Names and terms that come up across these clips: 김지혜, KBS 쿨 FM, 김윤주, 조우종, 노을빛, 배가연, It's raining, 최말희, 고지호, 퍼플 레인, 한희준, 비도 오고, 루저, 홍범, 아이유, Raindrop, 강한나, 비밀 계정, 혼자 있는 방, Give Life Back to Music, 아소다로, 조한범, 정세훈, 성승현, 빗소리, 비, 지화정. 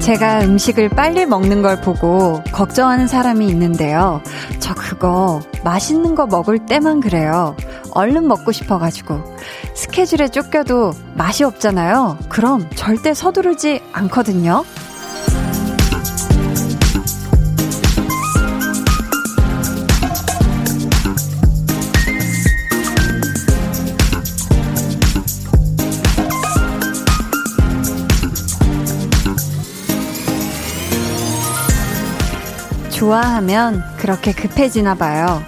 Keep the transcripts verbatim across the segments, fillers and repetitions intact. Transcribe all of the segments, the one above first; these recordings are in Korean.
제가 음식을 빨리 먹는 걸 보고 걱정하는 사람이 있는데요. 저 그거 맛있는 거 먹을 때만 그래요. 얼른 먹고 싶어가지고. 스케줄에 쫓겨도 맛이 없잖아요. 그럼 절대 서두르지 않거든요. 좋아하면 그렇게 급해지나 봐요.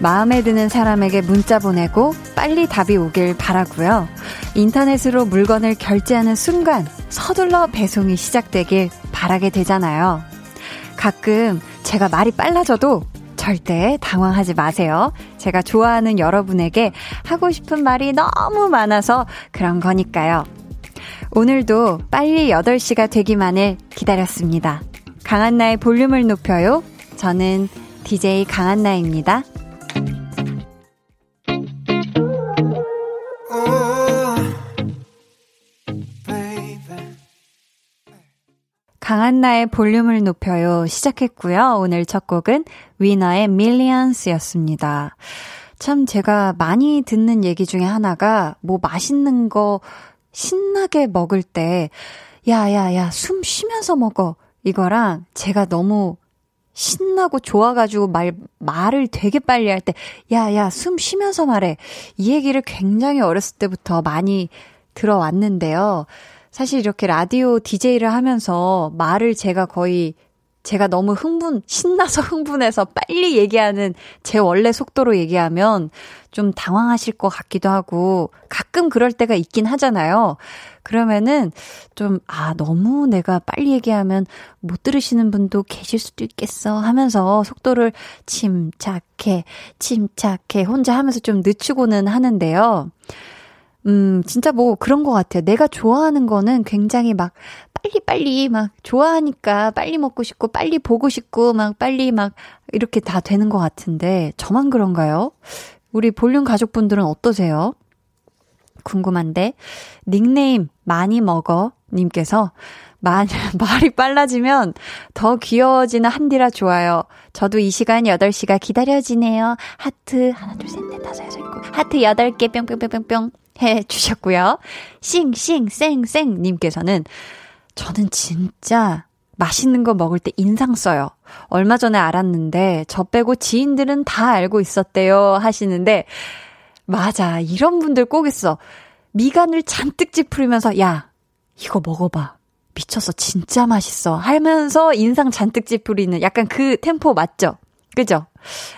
마음에 드는 사람에게 문자 보내고 빨리 답이 오길 바라고요. 인터넷으로 물건을 결제하는 순간 서둘러 배송이 시작되길 바라게 되잖아요. 가끔 제가 말이 빨라져도 절대 당황하지 마세요. 제가 좋아하는 여러분에게 하고 싶은 말이 너무 많아서 그런 거니까요. 오늘도 빨리 여덟 시가 되기만을 기다렸습니다. 강한나의 볼륨을 높여요. 저는 디제이 강한나입니다. 강한나의 볼륨을 높여요 시작했고요. 오늘 첫 곡은 위너의 밀리언스였습니다. 참 제가 많이 듣는 얘기 중에 하나가 뭐 맛있는 거 신나게 먹을 때 야야야 숨 쉬면서 먹어. 이거랑 제가 너무 신나고 좋아가지고 말, 말을 되게 빨리 할 때 야야 숨 쉬면서 말해 이 얘기를 굉장히 어렸을 때부터 많이 들어왔는데요. 사실 이렇게 라디오 디제이를 하면서 말을 제가 거의 제가 너무 흥분, 신나서 흥분해서 빨리 얘기하는 제 원래 속도로 얘기하면 좀 당황하실 것 같기도 하고 가끔 그럴 때가 있긴 하잖아요. 그러면은 좀 아 너무 내가 빨리 얘기하면 못 들으시는 분도 계실 수도 있겠어 하면서 속도를 침착해 침착해 혼자 하면서 좀 늦추고는 하는데요. 음 진짜 뭐 그런 것 같아요. 내가 좋아하는 거는 굉장히 막 빨리 빨리 막 좋아하니까 빨리 먹고 싶고 빨리 보고 싶고 막 빨리 막 이렇게 다 되는 것 같은데 저만 그런가요? 우리 볼륨 가족분들은 어떠세요? 궁금한데 닉네임 많이 먹어 님께서 말, 말이 빨라지면 더 귀여워지는 한디라 좋아요. 저도 이 시간 여덟 시가 기다려지네요. 하트 하나 둘 셋 넷 다섯 여섯 일곱 하트 여덟 개 뿅뿅뿅뿅뿅 해주셨고요. 싱싱쌩쌩 님께서는 저는 진짜 맛있는 거 먹을 때 인상 써요. 얼마 전에 알았는데 저 빼고 지인들은 다 알고 있었대요 하시는데 맞아 이런 분들 꼭 있어. 미간을 잔뜩 찌푸리면서 야 이거 먹어봐 미쳤어 진짜 맛있어 하면서 인상 잔뜩 찌푸리는 약간 그 템포 맞죠? 그죠?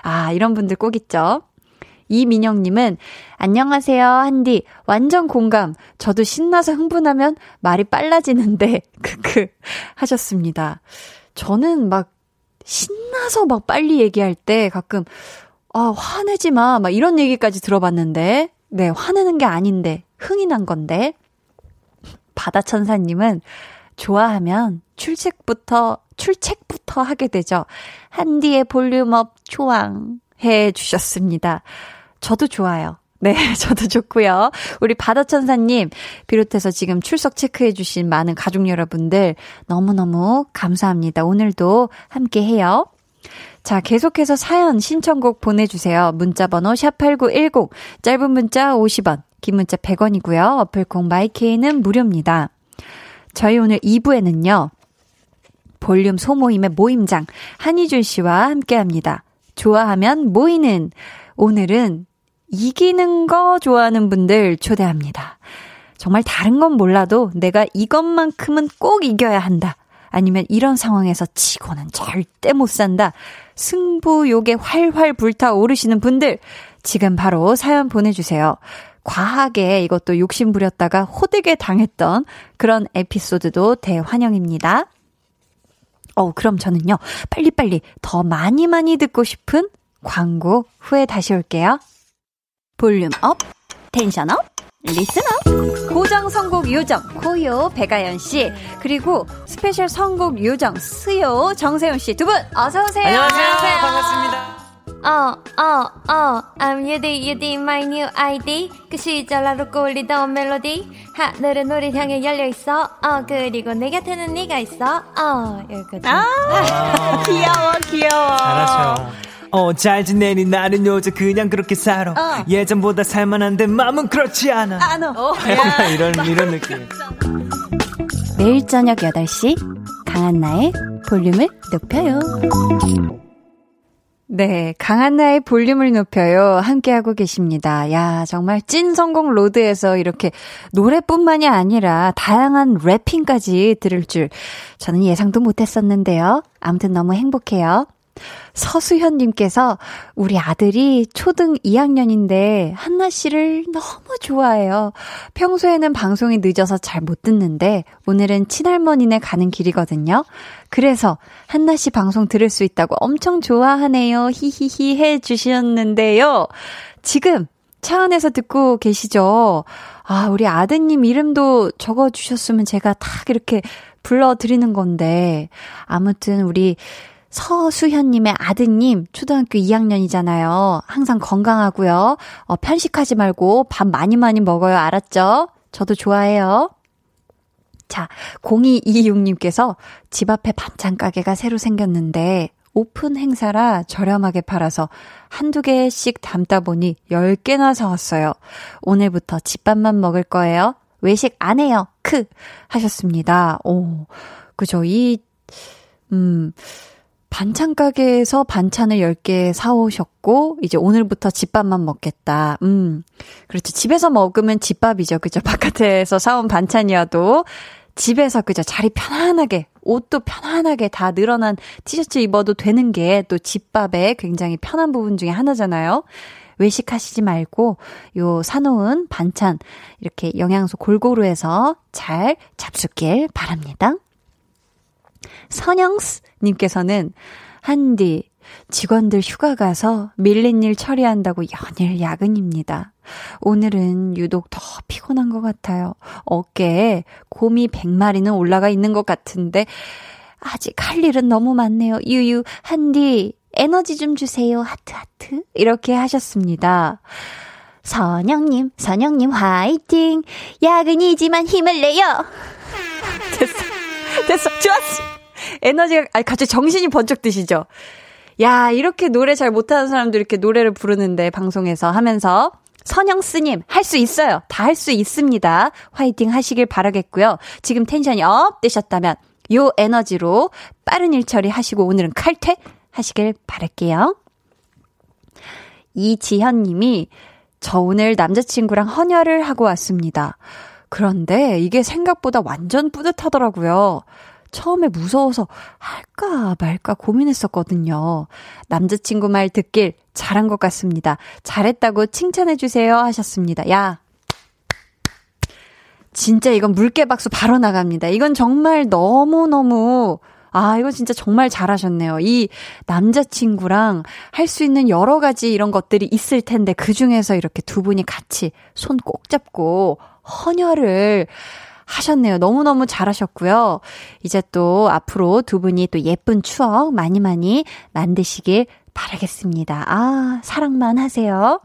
아 이런 분들 꼭 있죠. 이민영님은 안녕하세요 한디 완전 공감 저도 신나서 흥분하면 말이 빨라지는데 크크 하셨습니다. 저는 막 신나서 막 빨리 얘기할 때 가끔 아 화내지 마 막 이런 얘기까지 들어봤는데 네 화내는 게 아닌데 흥이 난 건데 바다천사님은 좋아하면 출첵부터 출첵부터 하게 되죠. 한디의 볼륨업 초왕 해주셨습니다. 저도 좋아요. 네, 저도 좋고요. 우리 바다천사님 비롯해서 지금 출석 체크해 주신 많은 가족 여러분들 너무너무 감사합니다. 오늘도 함께해요. 자, 계속해서 사연 신청곡 보내주세요. 문자번호 샵팔구일공 짧은 문자 오십 원 긴 문자 백 원이고요. 어플콩 마이케이는 무료입니다. 저희 오늘 이 부에는요. 볼륨 소모임의 모임장 한희준 씨와 함께합니다. 좋아하면 모이는 오늘은 이기는 거 좋아하는 분들 초대합니다. 정말 다른 건 몰라도 내가 이것만큼은 꼭 이겨야 한다. 아니면 이런 상황에서 치고는 절대 못 산다. 승부욕에 활활 불타오르시는 분들 지금 바로 사연 보내주세요. 과하게 이것도 욕심부렸다가 호되게 당했던 그런 에피소드도 대환영입니다. 어, 그럼 저는요. 빨리빨리 더 많이 많이 듣고 싶은 광고 후에 다시 올게요. 볼륨 업, 텐션 업, 리스너 고정 선곡 요정 고요 배가연씨 그리고 스페셜 선곡 요정 수요 정세훈씨 두 분 어서오세요. 안녕하세요. 안녕하세요. 반갑습니다. Oh, oh, oh, I'm Yudi, Yudi, my new 아이디. 그 시절로 웃고 울리던 멜로디. 하늘은 우릴 향해 열려있어. 어, 그리고 내 곁에는 네가 있어. 어, 여기까지. 아, 귀여워, 귀여워. 잘하셔. 어, 잘 지내니 나는 요즘 그냥 그렇게 살아. 어. 예전보다 살만한데 마음은 그렇지 않아. 아, no. 어, 이런, 이런 느낌. 매일 저녁 여덟 시 강한나의 볼륨을 높여요. 네, 강한나의 볼륨을 높여요. 함께하고 계십니다. 야, 정말 찐 성공 로드에서 이렇게 노래뿐만이 아니라 다양한 래핑까지 들을 줄 저는 예상도 못했었는데요. 아무튼 너무 행복해요. 서수현님께서 우리 아들이 초등 이 학년인데 한나 씨를 너무 좋아해요. 평소에는 방송이 늦어서 잘 못 듣는데 오늘은 친할머니네 가는 길이거든요. 그래서 한나 씨 방송 들을 수 있다고 엄청 좋아하네요. 히히히 해주셨는데요. 지금 차 안에서 듣고 계시죠? 아, 우리 아드님 이름도 적어주셨으면 제가 딱 이렇게 불러드리는 건데 아무튼 우리 서수현님의 아드님 초등학교 이 학년이잖아요. 항상 건강하고요. 어, 편식하지 말고 밥 많이 많이 먹어요. 알았죠? 저도 좋아해요. 자, 공이이육 님께서 집 앞에 반찬 가게가 새로 생겼는데 오픈 행사라 저렴하게 팔아서 한두 개씩 담다 보니 열 개나 사왔어요. 오늘부터 집밥만 먹을 거예요. 외식 안 해요. 크 하셨습니다. 오, 그죠? 이 음. 반찬 가게에서 반찬을 열 개 사오셨고 이제 오늘부터 집밥만 먹겠다. 음, 그렇죠. 집에서 먹으면 집밥이죠. 그죠. 바깥에서 사온 반찬이어도 집에서 그죠. 자리 편안하게 옷도 편안하게 다 늘어난 티셔츠 입어도 되는 게 또 집밥의 굉장히 편한 부분 중에 하나잖아요. 외식하시지 말고 요 사놓은 반찬 이렇게 영양소 골고루 해서 잘 잡수길 바랍니다. 선영스님께서는 한디 직원들 휴가 가서 밀린 일 처리한다고 연일 야근입니다. 오늘은 유독 더 피곤한 것 같아요. 어깨에 곰이 백 마리는 올라가 있는 것 같은데 아직 할 일은 너무 많네요. 유유 한디 에너지 좀 주세요. 하트 하트 이렇게 하셨습니다. 선영님 선영님 화이팅. 야근이지만 힘을 내요. 됐어 됐어. 좋았어. 에너지가, 아니, 갑자기 정신이 번쩍 드시죠? 야, 이렇게 노래 잘 못하는 사람도 이렇게 노래를 부르는데, 방송에서 하면서. 선영스님, 할 수 있어요. 다 할 수 있습니다. 화이팅 하시길 바라겠고요. 지금 텐션이 업 되셨다면, 요 에너지로 빠른 일 처리 하시고, 오늘은 칼퇴 하시길 바랄게요. 이지현 님이, 저 오늘 남자친구랑 헌혈을 하고 왔습니다. 그런데 이게 생각보다 완전 뿌듯하더라고요. 처음에 무서워서 할까 말까 고민했었거든요. 남자친구 말 듣길 잘한 것 같습니다. 잘했다고 칭찬해주세요 하셨습니다. 야, 진짜 이건 물개박수 바로 나갑니다. 이건 정말 너무너무 아 이건 진짜 정말 잘하셨네요. 이 남자친구랑 할 수 있는 여러 가지 이런 것들이 있을 텐데 그중에서 이렇게 두 분이 같이 손 꼭 잡고 헌혈을 하셨네요. 너무너무 잘하셨고요. 이제 또 앞으로 두 분이 또 예쁜 추억 많이 많이 만드시길 바라겠습니다. 아, 사랑만 하세요.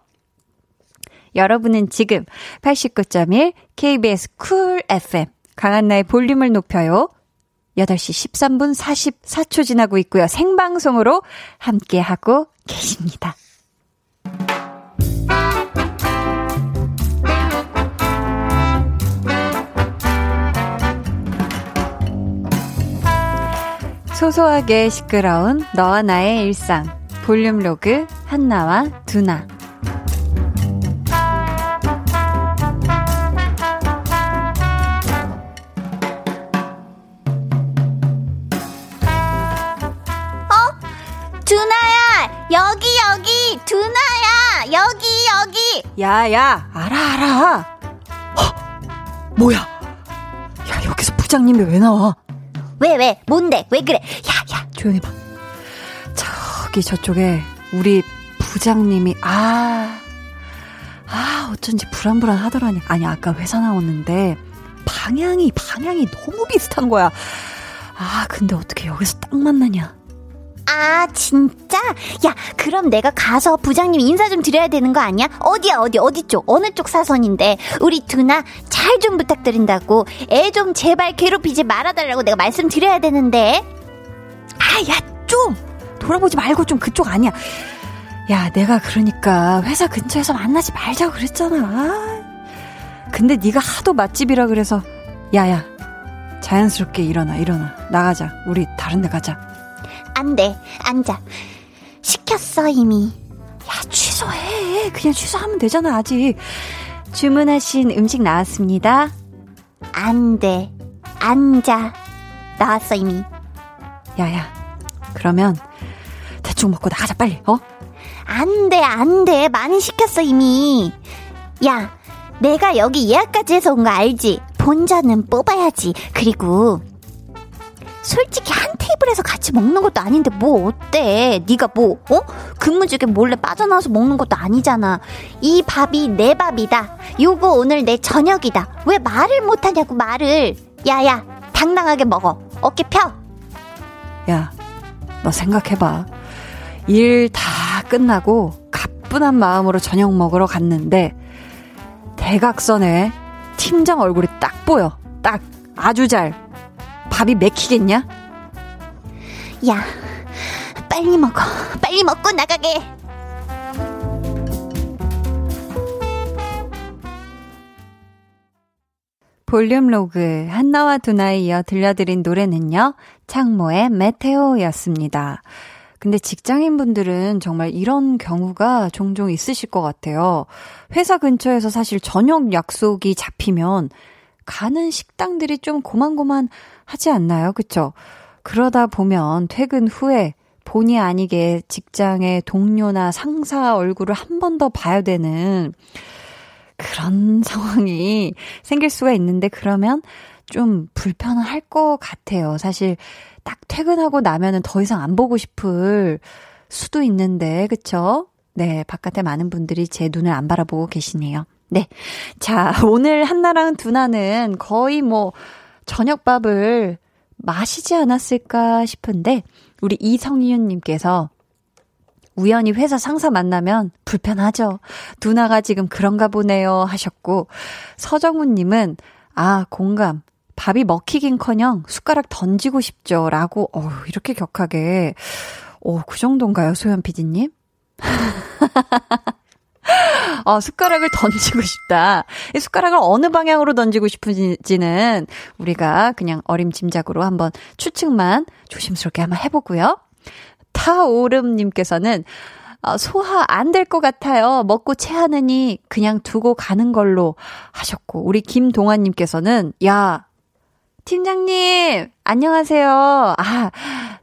여러분은 지금 팔십구 점 일 케이비에스 쿨 에프엠 강한나의 볼륨을 높여요. 여덟 시 십삼 분 사십사 초 지나고 있고요. 생방송으로 함께하고 계십니다. 소소하게 시끄러운 너와 나의 일상 볼륨 로그 한나와 두나. 어? 두나야 여기 여기 두나야 여기 여기. 야야 알아 알아. 헉, 뭐야? 야 여기서 부장님이 왜 나와? 왜, 왜, 뭔데, 왜 그래? 야, 야, 조용히 봐. 저기 저쪽에 우리 부장님이, 아, 아, 어쩐지 불안불안하더라니. 아니 아까 회사 나왔는데 방향이 방향이 너무 비슷한 거야. 아 근데 어떻게 여기서 딱 만나냐. 아 진짜? 야 그럼 내가 가서 부장님 인사 좀 드려야 되는 거 아니야? 어디야 어디 어디 쪽 어느 쪽 사선인데 우리 두나 잘 좀 부탁드린다고 애 좀 제발 괴롭히지 말아달라고 내가 말씀드려야 되는데. 아 야 좀 돌아보지 말고 좀 그쪽 아니야. 야 내가 그러니까 회사 근처에서 만나지 말자고 그랬잖아. 근데 네가 하도 맛집이라 그래서 야야 자연스럽게 일어나 일어나 나가자. 우리 다른 데 가자. 안 돼 앉아. 시켰어 이미. 야 취소해. 그냥 취소하면 되잖아. 아직 주문하신 음식 나왔습니다. 안 돼 앉아. 나왔어 이미. 야야 그러면 대충 먹고 나가자 빨리. 어? 안 돼, 안 돼. 많이 시켰어, 이미. 야, 내가 여기 예약까지 해서 온 거 알지? 본전은 뽑아야지. 그리고 솔직히 한 테이블에서 같이 먹는 것도 아닌데 뭐 어때? 네가 뭐, 어? 근무 중에 몰래 빠져나와서 먹는 것도 아니잖아. 이 밥이 내 밥이다. 요거 오늘 내 저녁이다. 왜 말을 못하냐고, 말을. 야야, 당당하게 먹어. 어깨 펴. 야, 너 생각해봐. 일 다 끝나고 가뿐한 마음으로 저녁 먹으러 갔는데 대각선에 팀장 얼굴이 딱 보여. 딱 아주 잘. 밥이 맥히겠냐? 야 빨리 먹어. 빨리 먹고 나가게. 볼륨 로그 한나와 두나에 이어 들려드린 노래는요 창모의 메테오였습니다. 근데 직장인분들은 정말 이런 경우가 종종 있으실 것 같아요. 회사 근처에서 사실 저녁 약속이 잡히면 가는 식당들이 좀 고만고만 하지 않나요? 그쵸? 그러다 보면 퇴근 후에 본의 아니게 직장의 동료나 상사 얼굴을 한 번 더 봐야 되는 그런 상황이 생길 수가 있는데 그러면 좀 불편할 것 같아요. 사실 딱 퇴근하고 나면은 더 이상 안 보고 싶을 수도 있는데, 그쵸? 네, 바깥에 많은 분들이 제 눈을 안 바라보고 계시네요. 네, 자 오늘 한나랑 두나는 거의 뭐 저녁밥을 마시지 않았을까 싶은데 우리 이성윤님께서 우연히 회사 상사 만나면 불편하죠. 두나가 지금 그런가 보네요 하셨고 서정훈님은 아 공감. 밥이 먹히긴커녕 숟가락 던지고 싶죠 라고 어우, 이렇게 격하게 오, 그 정도인가요 소연 피디님? 어, 숟가락을 던지고 싶다. 이 숟가락을 어느 방향으로 던지고 싶은지는 우리가 그냥 어림짐작으로 한번 추측만 조심스럽게 한번 해보고요. 타오름님께서는 어, 소화 안 될 것 같아요. 먹고 체하느니 그냥 두고 가는 걸로 하셨고 우리 김동환님께서는 야 팀장님 안녕하세요. 아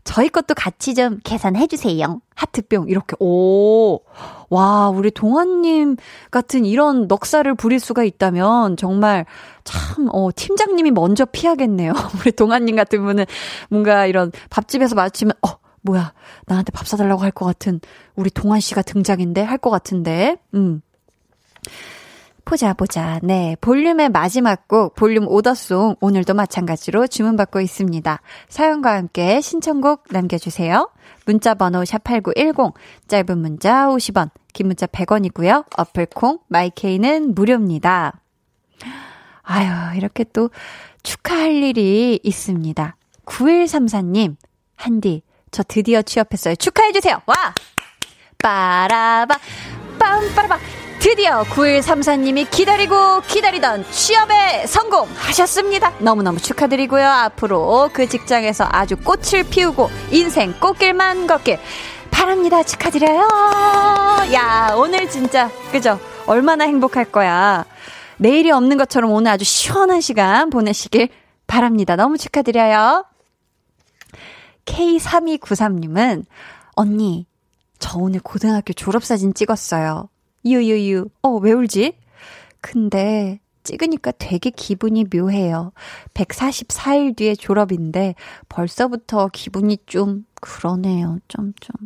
저희 것도 같이 좀 계산해 주세요. 하트뿅 이렇게 오 와 우리 동환님 같은 이런 넉살을 부릴 수가 있다면 정말 참 어, 팀장님이 먼저 피하겠네요. 우리 동환님 같은 분은 뭔가 이런 밥집에서 마주치면 어 뭐야 나한테 밥 사달라고 할 것 같은 우리 동환 씨가 등장인데 할 것 같은데 음. 보자 보자. 네 볼륨의 마지막 곡 볼륨 오더송 오늘도 마찬가지로 주문받고 있습니다. 사연과 함께 신청곡 남겨주세요. 문자번호 샵팔구일공 짧은 문자 오십 원 긴 문자 백 원이고요. 어플콩 마이케이는 무료입니다. 아유 이렇게 또 축하할 일이 있습니다. 구일삼사님 한디 저 드디어 취업했어요. 축하해주세요. 와! 빠라바, 빰빠라바. 드디어 구일삼사님이 기다리고 기다리던 취업에 성공하셨습니다. 너무너무 축하드리고요. 앞으로 그 직장에서 아주 꽃을 피우고 인생 꽃길만 걷길 바랍니다. 축하드려요. 야, 오늘 진짜, 그죠? 얼마나 행복할 거야. 내일이 없는 것처럼 오늘 아주 시원한 시간 보내시길 바랍니다. 너무 축하드려요. 케이 삼이구삼님은 언니 저 오늘 고등학교 졸업사진 찍었어요. 유유유 어 왜 울지? 근데 찍으니까 되게 기분이 묘해요. 백사십사 일 뒤에 졸업인데 벌써부터 기분이 좀 그러네요. 좀 좀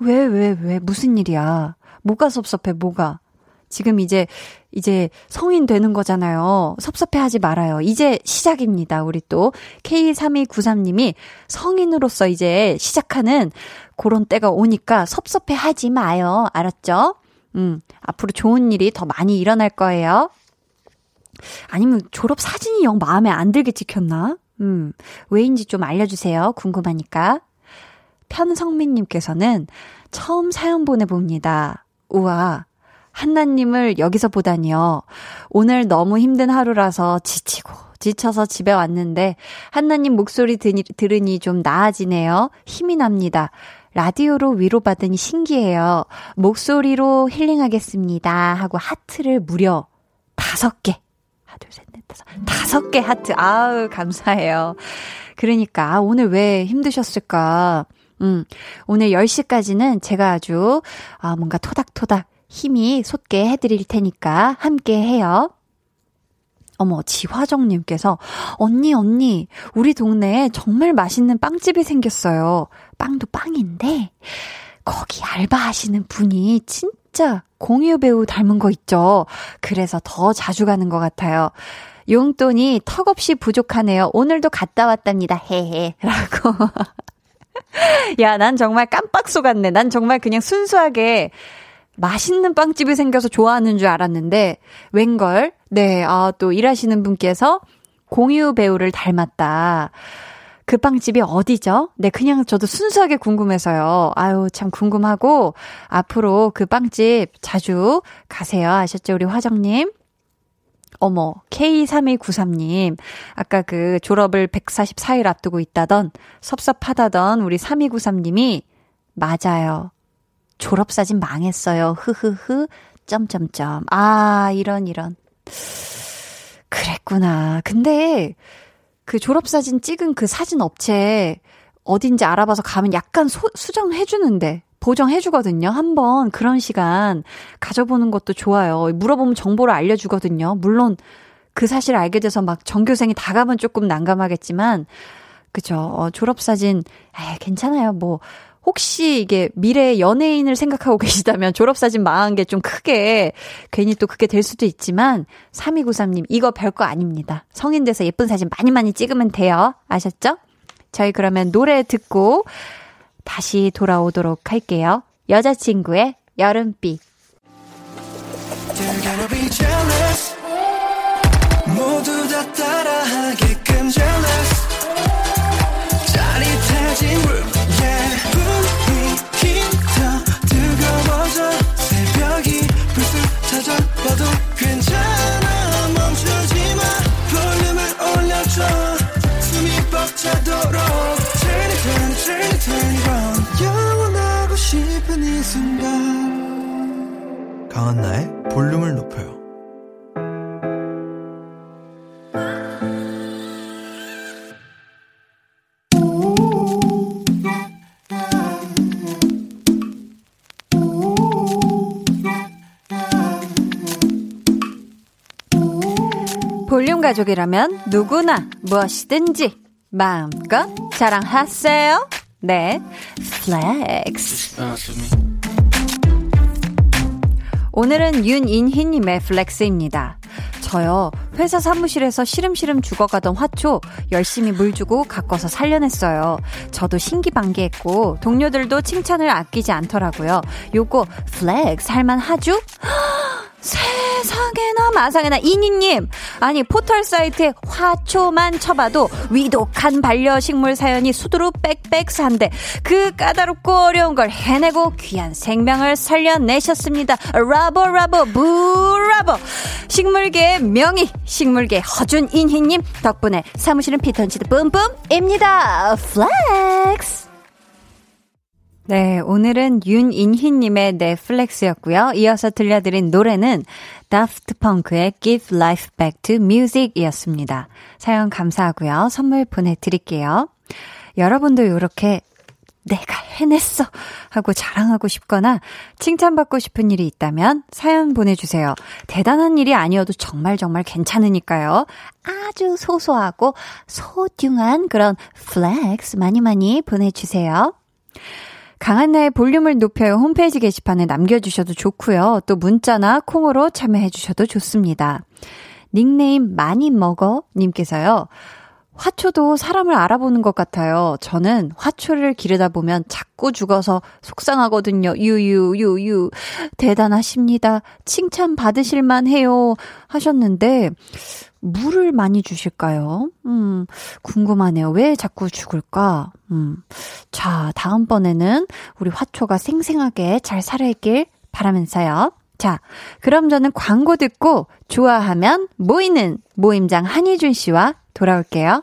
왜 왜 왜 무슨 일이야? 뭐가 섭섭해 뭐가? 지금 이제 이제 성인 되는 거잖아요. 섭섭해하지 말아요. 이제 시작입니다. 우리 또 케이 삼이구삼 님이 성인으로서 이제 시작하는 그런 때가 오니까 섭섭해하지 마요. 알았죠? 음, 앞으로 좋은 일이 더 많이 일어날 거예요. 아니면 졸업 사진이 영 마음에 안 들게 찍혔나? 음, 왜인지 좀 알려주세요. 궁금하니까. 편성민님께서는 처음 사연 보내봅니다. 우와, 한나님을 여기서 보다니요. 오늘 너무 힘든 하루라서 지치고 지쳐서 집에 왔는데 한나님 목소리 드니, 들으니 좀 나아지네요. 힘이 납니다. 라디오로 위로받으니 신기해요. 목소리로 힐링하겠습니다. 하고 하트를 무려 다섯 개. 하나, 둘, 셋, 넷, 다섯. 다섯 개 하트. 아우, 감사해요. 그러니까 오늘 왜 힘드셨을까? 음, 오늘 열 시까지는 제가 아주 아, 뭔가 토닥토닥 힘이 솟게 해드릴 테니까 함께 해요. 어머, 지화정님께서 언니 언니 우리 동네에 정말 맛있는 빵집이 생겼어요. 빵도 빵인데 거기 알바하시는 분이 진짜 공유 배우 닮은 거 있죠. 그래서 더 자주 가는 것 같아요. 용돈이 턱없이 부족하네요. 오늘도 갔다 왔답니다. 헤헤 라고. 야, 난 정말 깜빡 속았네. 난 정말 그냥 순수하게 맛있는 빵집이 생겨서 좋아하는 줄 알았는데 웬걸. 네, 아, 또 일하시는 분께서 공유 배우를 닮았다. 그 빵집이 어디죠? 네, 그냥 저도 순수하게 궁금해서요. 아유, 참 궁금하고 앞으로 그 빵집 자주 가세요. 아셨죠, 우리 화정님? 어머, 케이 삼이구삼 님 아까 그 졸업을 백사십사 일 앞두고 있다던 섭섭하다던 우리 삼이구삼 님이 맞아요. 졸업사진 망했어요. 흐흐흐 점점점. 아, 이런 이런. 그랬구나. 근데 그 졸업사진 찍은 그 사진 업체 어딘지 알아봐서 가면 약간 소, 수정해주는데 보정해주거든요. 한번 그런 시간 가져보는 것도 좋아요. 물어보면 정보를 알려주거든요. 물론 그 사실을 알게 돼서 막 전교생이 다 가면 조금 난감하겠지만 그죠. 어, 졸업사진 에이, 괜찮아요. 뭐 혹시 이게 미래의 연예인을 생각하고 계시다면 졸업사진 망한 게 좀 크게 괜히 또 그게 될 수도 있지만 삼이구삼 님 이거 별거 아닙니다. 성인 돼서 예쁜 사진 많이 많이 찍으면 돼요. 아셨죠? 저희 그러면 노래 듣고 다시 돌아오도록 할게요. 여자친구의 여름비. 모두 다 따라하게끔 jealous 짜릿해진 봐도 괜찮아 멈추지마 볼륨을 올려줘 숨이 벅차도록 Turn it turn it turn it turn it round 영원하고 싶은 이 순간 강한나의 볼륨을 높여요. 볼륨 가족이라면 누구나 무엇이든지 마음껏 자랑하세요. 네, 플렉스. 오늘은 윤인희님의 플렉스입니다. 저요, 회사 사무실에서 시름시름 죽어가던 화초 열심히 물 주고 가꿔서 살려냈어요. 저도 신기방기했고 동료들도 칭찬을 아끼지 않더라고요. 요거 플렉스 할만하죠? 세상에나 마상에나 이니님, 아니 포털사이트에 화초만 쳐봐도 위독한 반려식물 사연이 수두룩 빽빽한데 그 까다롭고 어려운 걸 해내고 귀한 생명을 살려내셨습니다. 라보 라보 부라보. 식물계의 명의, 식물계 허준인희님 덕분에 사무실은 피톤치드 뿜뿜입니다. 플렉스. 네, 오늘은 윤인희님의 넷플렉스였고요. 이어서 들려드린 노래는 다프트펑크의 Give Life Back to Music 이었습니다. 사연 감사하고요. 선물 보내드릴게요. 여러분도 이렇게 내가 해냈어 하고 자랑하고 싶거나 칭찬받고 싶은 일이 있다면 사연 보내주세요. 대단한 일이 아니어도 정말 정말 괜찮으니까요. 아주 소소하고 소중한 그런 플렉스 많이 많이 보내주세요. 강한나의 볼륨을 높여요 홈페이지 게시판에 남겨주셔도 좋고요. 또 문자나 콩으로 참여해주셔도 좋습니다. 닉네임 많이 먹어 님께서요. 화초도 사람을 알아보는 것 같아요. 저는 화초를 기르다 보면 자꾸 죽어서 속상하거든요. 유유유유 대단하십니다. 칭찬 받으실만 해요 하셨는데 물을 많이 주실까요? 음, 궁금하네요. 왜 자꾸 죽을까? 음. 자, 다음번에는 우리 화초가 생생하게 잘 살아있길 바라면서요. 자, 그럼 저는 광고 듣고 좋아하면 모이는 모임장 한희준 씨와 돌아올게요.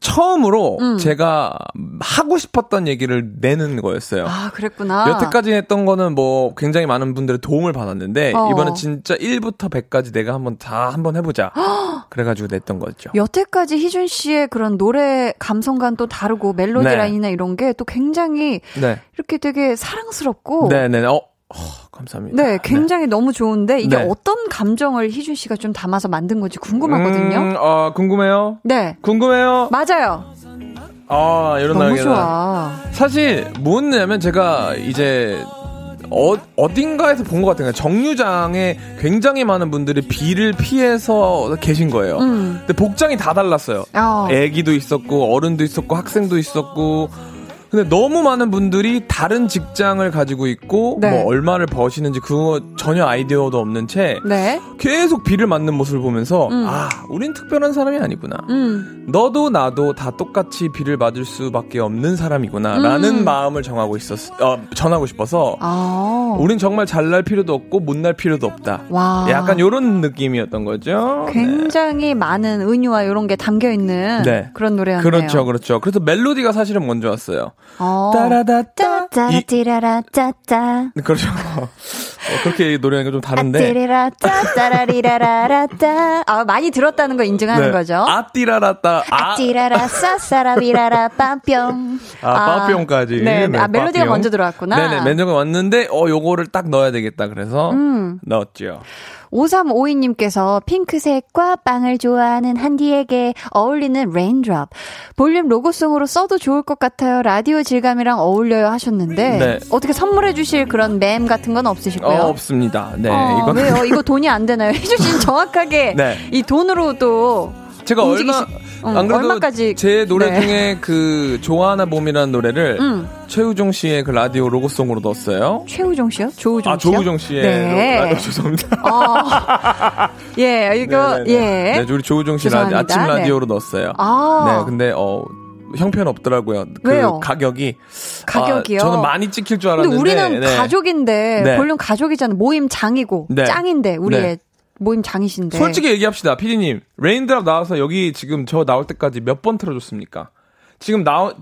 처음으로 음. 제가 하고 싶었던 얘기를 내는 거였어요. 아, 그랬구나. 여태까지 했던 거는 뭐 굉장히 많은 분들의 도움을 받았는데 어. 이번에 진짜 일부터 백까지 내가 한번 다 한번 해보자. 허! 그래가지고 냈던 거죠. 여태까지 희준 씨의 그런 노래 감성과는 또 다르고 멜로디 네. 라인이나 이런 게 또 굉장히 네. 이렇게 되게 사랑스럽고 네네. 어. 어, 감사합니다. 네, 굉장히 네. 너무 좋은데 이게 네. 어떤 감정을 희준 씨가 좀 담아서 만든 건지 궁금하거든요. 음, 어, 궁금해요. 네, 궁금해요. 맞아요. 아, 이런 너무 날개나. 좋아. 사실 뭐냐면 제가 이제 어, 어딘가에서 본 것 같아요. 정류장에 굉장히 많은 분들이 비를 피해서 계신 거예요. 음. 근데 복장이 다 달랐어요. 어. 애기도 있었고 어른도 있었고 학생도 있었고. 근데 너무 많은 분들이 다른 직장을 가지고 있고 네. 뭐 얼마를 버시는지 그거 전혀 아이디어도 없는 채 네. 계속 비를 맞는 모습을 보면서 음. 아, 우린 특별한 사람이 아니구나. 음. 너도 나도 다 똑같이 비를 맞을 수밖에 없는 사람이구나. 음. 라는 마음을 정하고 있었 어, 전하고 싶어서 아. 우린 정말 잘날 필요도 없고 못날 필요도 없다. 와. 약간 이런 느낌이었던 거죠. 굉장히 네. 많은 은유와 이런 게 담겨 있는 네. 그런 노래였네요. 그렇죠, 그렇죠. 그래서 멜로디가 사실은 먼저 왔어요. 어. 따라다 짜짜라리라 짜짜. 그렇죠. 어, 그렇게 노래하는 게 좀 다른데. 아띠리라 짜짜라리라라짜. 아, 많이 들었다는 거 인증하는 네. 거죠. 아띠라라따. 아띠라라 싸싸라비라라 빰뿅. 아, 빰뿅까지. 아, 네. 네, 아, 멜로디가 빰뿅. 먼저 들어왔구나. 네네, 맨 처음에 왔는데 어 요거를 딱 넣어야 되겠다. 그래서 음. 넣었죠. 오삼오이 님께서 핑크색과 빵을 좋아하는 한디에게 어울리는 레인드롭. 볼륨 로고송으로 써도 좋을 것 같아요. 라디오 질감이랑 어울려요 하셨는데 네. 어떻게 선물해 주실 그런 맴 같은 건 없으실까요? 어, 없습니다. 네, 어, 이건 왜요? 이거 돈이 안 되나요? 해주신 정확하게 네. 이 돈으로 또 제가 움직이시... 얼마 응, 안 그래도 얼마까지... 제 노래 네. 중에 그 좋아하나 봄이라는 노래를 응. 최우종 씨의 그 라디오 로고송으로 넣었어요. 최우종 씨요? 조우종 씨요? 아, 조우종 씨의 네. 로... 아, 죄송합니다. 어... 예, 이거 네네네. 예. 네, 우리 조우종 씨 라디... 아침 네. 라디오로 넣었어요. 아. 네, 근데 어. 형편 없더라고요. 그 왜요? 가격이 가격이요. 아, 저는 많이 찍힐 줄 알았는데 근데 우리는 네. 가족인데 네. 볼륨 가족이잖아요. 모임 장이고 네. 짱인데 우리의 네. 모임 장이신데. 솔직히 얘기합시다, 피디님. 레인드랍 나와서 여기 지금 저 나올 때까지 몇 번 틀어줬습니까? 지금 나오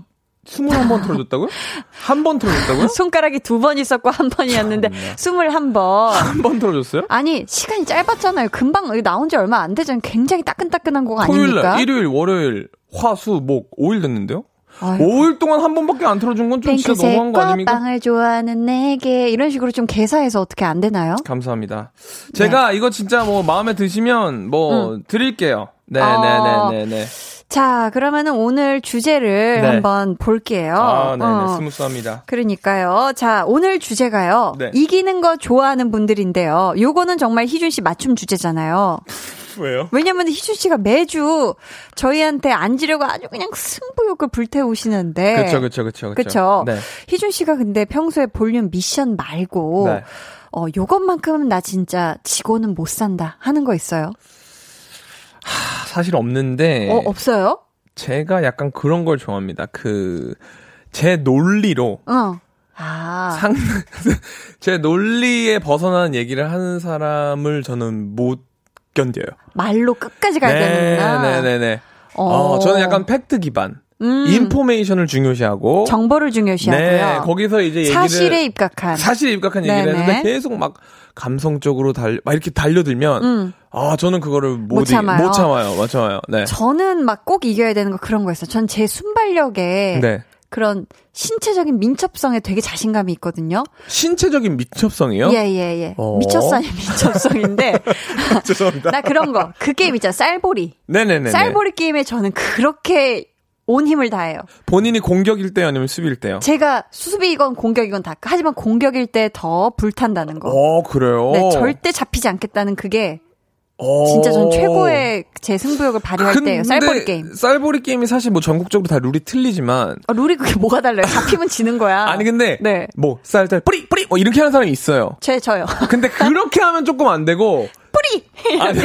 스물한 번 틀어줬다고요? 한 번 틀어줬다고요? 손가락이 두 번 있었고 한 번이었는데 스물한 번. 한 번 틀어줬어요? 아니 시간이 짧았잖아요. 금방 나온 지 얼마 안 되잖아요. 굉장히 따끈따끈한 거 아닙니까? 토요일, 일요일, 월요일, 화, 수, 목 오 일 됐는데요? 아이고. 오 일 동안 한 번밖에 안 틀어준 건 좀 진짜 너무한 거 아닙니까? 빵을 좋아하는 내게 이런 식으로 좀 개사해서 어떻게 안 되나요? 감사합니다. 제가 네. 이거 진짜 뭐 마음에 드시면 뭐 음. 드릴게요. 네네네네네. 어... 자, 그러면은 오늘 주제를 네. 한번 볼게요. 아, 네네. 어. 스무스합니다. 그러니까요. 자, 오늘 주제가요. 네. 이기는 거 좋아하는 분들인데요. 요거는 정말 희준 씨 맞춤 주제잖아요. 왜요? 왜냐면 희준 씨가 매주 저희한테 안 지려고 아주 그냥 승부욕을 불태우시는데. 그렇죠, 그렇죠, 그렇죠. 그렇죠. 네. 희준 씨가 근데 평소에 볼륨 미션 말고, 네. 어, 요것만큼은 나 진짜 지고는 못 산다 하는 거 있어요? 하, 사실 없는데. 어, 없어요? 제가 약간 그런 걸 좋아합니다. 그, 제 논리로. 어. 아. 상, 제 논리에 벗어나는 얘기를 하는 사람을 저는 못 견뎌요. 말로 끝까지 가야 네, 되는구나. 네네네. 어. 어, 저는 약간 팩트 기반. 음. 인포메이션을 중요시하고 정보를 중요시하고요. 네, 거기서 이제 얘기를 사실에 입각한 사실에 입각한 네네. 얘기를 했는데 계속 막 감성적으로 달 막 이렇게 달려들면 음. 아 저는 그거를 못, 못 참아요. 못 참아요. 못 참아요. 네. 저는 막 꼭 이겨야 되는 거 그런 거 있어요. 전 제 순발력에 네. 그런 신체적인 민첩성에 되게 자신감이 있거든요. 신체적인 민첩성이요? 예예예. 예, 예. 미쳤어 아니 민첩성인데. 죄송합니다. 나 그런 거 그 게임 있잖아 쌀보리. 네네네. 쌀보리 게임에 저는 그렇게 온 힘을 다해요. 본인이 공격일 때요 아니면 수비일 때요? 제가 수비이건 공격이건 다. 하지만 공격일 때 더 불탄다는 거. 어 그래요? 네, 절대 잡히지 않겠다는 그게 오. 진짜 전 최고의 제 승부욕을 발휘할 때예요. 쌀보리 게임. 쌀보리 게임이 사실 뭐 전국적으로 다 룰이 틀리지만 아, 룰이 그게 뭐가 달라요? 잡히면 지는 거야. 아니 근데 네. 뭐 쌀쌀 뿌리 뿌리 뭐 이렇게 하는 사람이 있어요. 제 저요. 근데 그렇게 하면 조금 안 되고 뿌리! 아니,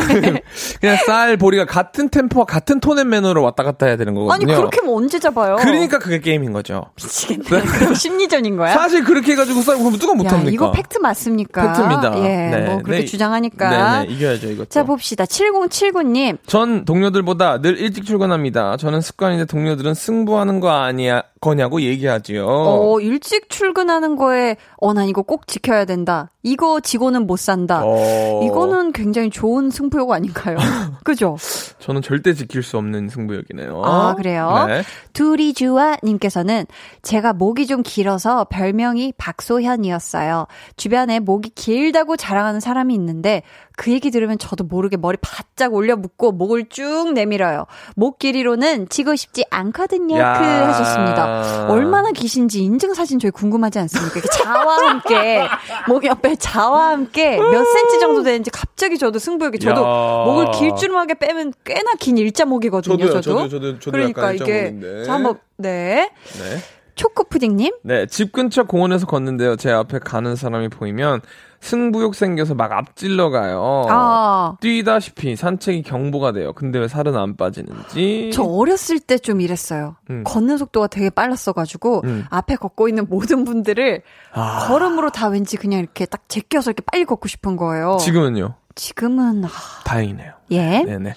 그냥 쌀, 보리가 같은 템포와 같은 톤앤 매너로 왔다 갔다 해야 되는 거거든요. 아니, 그렇게 하면 언제 잡아요? 그러니까 그게 게임인 거죠. 미치겠네. 그럼 심리전인 거야? 사실 그렇게 해가지고 쌀, 그럼 누가 못합니까? 이거 팩트 맞습니까? 팩트입니다. 예, 네. 뭐 그렇게 네. 주장하니까. 네, 네, 이겨야죠, 이것도. 자, 봅시다. 칠공칠구 님. 전 동료들보다 늘 일찍 출근합니다. 저는 습관인데 동료들은 승부하는 거 아니야, 거냐고 얘기하지요. 어, 일찍 출근하는 거에, 어, 난 이거 꼭 지켜야 된다. 이거 지고는 못 산다. 어... 이거는 굉장히 좋은 승부욕 아닌가요? 그죠? 저는 절대 지킬 수 없는 승부욕이네요. 아, 그래요? 네. 두리주아님께서는 제가 목이 좀 길어서 별명이 박소현이었어요. 주변에 목이 길다고 자랑하는 사람이 있는데 그 얘기 들으면 저도 모르게 머리 바짝 올려 묶고 목을 쭉 내밀어요. 목 길이로는 지고 싶지 않거든요. 야... 그 하셨습니다. 얼마나 기신지 인증사진 저희 궁금하지 않습니까? 자와 함께 목 옆에 자와 함께 몇 센치 정도 되는지 갑자기 저도 승부욕이 저도 야. 목을 길주름하게 빼면 꽤나 긴 일자목이거든요. 저도요, 저도. 저도, 저도, 저도 그러니까 이게 자, 한번 네. 네. 초코푸딩님? 네, 집 근처 공원에서 걷는데요. 제 앞에 가는 사람이 보이면 승부욕 생겨서 막 앞질러 가요. 아. 뛰다시피 산책이 경보가 돼요. 근데 왜 살은 안 빠지는지. 저 어렸을 때 좀 이랬어요. 음. 걷는 속도가 되게 빨랐어가지고 음. 앞에 걷고 있는 모든 분들을 아. 걸음으로 다 왠지 그냥 이렇게 딱 제껴서 이렇게 빨리 걷고 싶은 거예요. 지금은요? 지금은 아. 다행이네요. 예. 네네.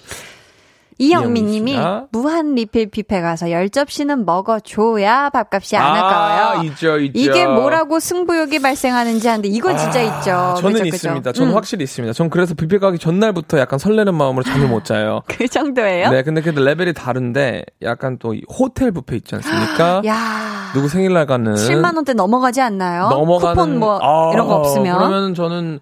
이영민님이 무한 리필 뷔페 가서 열 접시는 먹어줘야 밥값이 안 아까워요. 아, 있죠, 있죠. 이게 뭐라고 승부욕이 발생하는지 하는데 이거 진짜 아, 있죠. 저는 그죠, 있습니다. 그죠? 저는 음. 확실히 있습니다. 저는 그래서 뷔페 가기 전날부터 약간 설레는 마음으로 잠을 못 자요. 그 정도예요? 네, 근데 그래도 레벨이 다른데 약간 또 호텔 뷔페 있지 않습니까? 야. 누구 생일날 가는 칠만 원대 넘어가지 않나요? 넘어가는 쿠폰 뭐 아, 이런 거 없으면 그러면 저는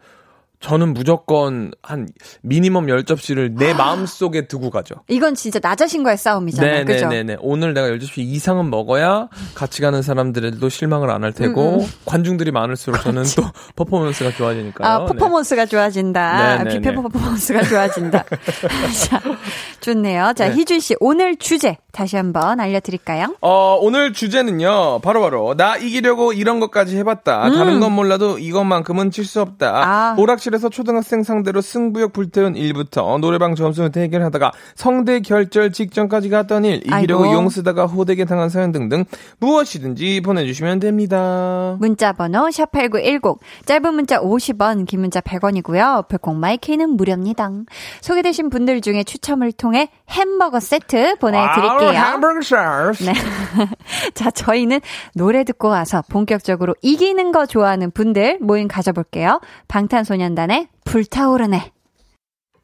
저는 무조건 한 미니멈 열 접시를 내 마음속에 두고 가죠. 이건 진짜 나 자신과의 싸움이잖아요. 그죠? 네네네. 오늘 내가 열 접시 이상은 먹어야 같이 가는 사람들도 실망을 안 할 테고 음, 음. 관중들이 많을수록 저는 또 퍼포먼스가 좋아지니까요. 아, 퍼포먼스가 네. 좋아진다. 네네네. 뷔페 퍼포먼스가 좋아진다. 자, 좋네요. 자, 네. 희준 씨 오늘 주제 다시 한번 알려드릴까요? 어, 오늘 주제는요. 바로바로 바로 나 이기려고 이런 것까지 해봤다. 음. 다른 건 몰라도 이것만큼은 칠 수 없다. 아. 오락실 에서 초등학생 상대로 승부욕 불태운 일부터 노래방 점수 대결하다가 성대 결절 직전까지 갔던 일, 이기려고 용 쓰다가 호되게 당한 사연 등등 무엇이든지 보내주시면 됩니다. 문자번호 샵팔구일공, 짧은 문자 오십 원, 긴 문자 백 원이고요. 백공마이키는 무료입니다. 소개되신 분들 중에 추첨을 통해 햄버거 세트 보내드릴게요. 햄버거 세트. 네. 자, 저희는 노래 듣고 와서 본격적으로 이기는 거 좋아하는 분들 모임 가져볼게요. 방탄소년단 방탄소년단의 불타오르네.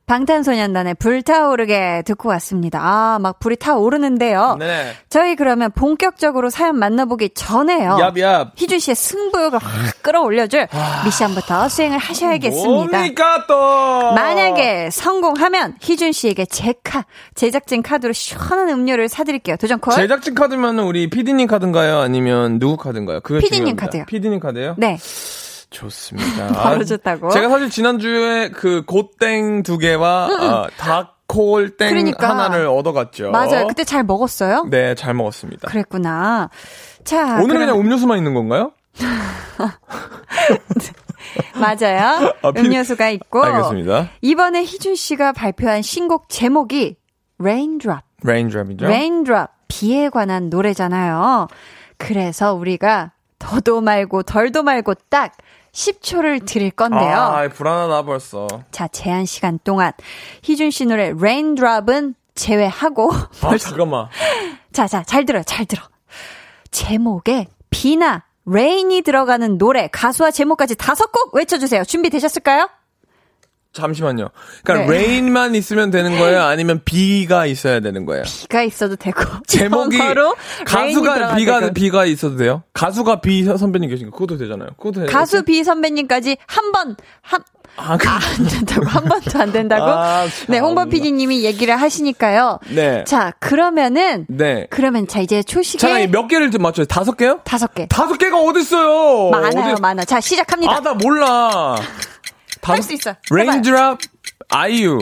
방탄소년단의 불타오르게 듣고 왔습니다. 아, 막 불이 타오르는데요. 네. 저희 그러면 본격적으로 사연 만나보기 전에요. 얍얍. 희준 씨의 승부욕을 확 끌어올려줄 와. 미션부터 수행을 하셔야겠습니다. 뭡니까 또. 만약에 성공하면 희준 씨에게 제카 제작진 카드로 시원한 음료를 사드릴게요. 도전콜. 제작진 카드면 우리 피디님 카드인가요? 아니면 누구 카드인가요? 그게 피디님 카드요. 피디님 카드요? 네. 좋습니다. 바로 좋다고? 제가 사실 지난주에 그 고땡 두 개와 응, 응. 아, 닭콜땡 그러니까. 하나를 얻어갔죠. 맞아요. 그때 잘 먹었어요? 네, 잘 먹었습니다. 그랬구나. 자, 오늘 그럼... 그냥 음료수만 있는 건가요? 맞아요. 아, 피... 음료수가 있고. 알겠습니다. 이번에 희준 씨가 발표한 신곡 제목이 Raindrop. Raindrop이죠? Raindrop. 비에 관한 노래잖아요. 그래서 우리가 더도 말고 덜도 말고 딱 십 초를 드릴 건데요. 아, 불안하다 벌써. 자, 제한 시간 동안 희준 씨 노래 Raindrop은 제외하고. 아, 벌써. 잠깐만. 자, 자, 잘 들어요. 잘 들어. 제목에 비나 레인이 들어가는 노래, 가수와 제목까지 다섯 곡 외쳐주세요. 준비되셨을까요? 잠시만요. 그러니까 네. 레인만 있으면 되는 거예요? 아니면 비가 있어야 되는 거예요? 비가 있어도 되고. 제목이 가수가 비가, 비가 있어도 돼요? 가수가 비 선배님 계신 거 그것도 되잖아요. 그것도 되죠. 가수 비 선배님까지 한 번, 한, 아, 그... 아, 안 된다고? 한 번도 안 된다고? 아, 네, 홍범 피디님이 얘기를 하시니까요. 네. 자, 그러면은. 네. 그러면 자, 이제 초식에. 자, 몇 개를 좀 맞춰요? 다섯 개요? 다섯 개. 다섯 개가 어딨어요? 많아요, 어디... 많아. 자, 시작합니다. 아, 나 몰라. 할 수 있어. 레인드랍, 아이유.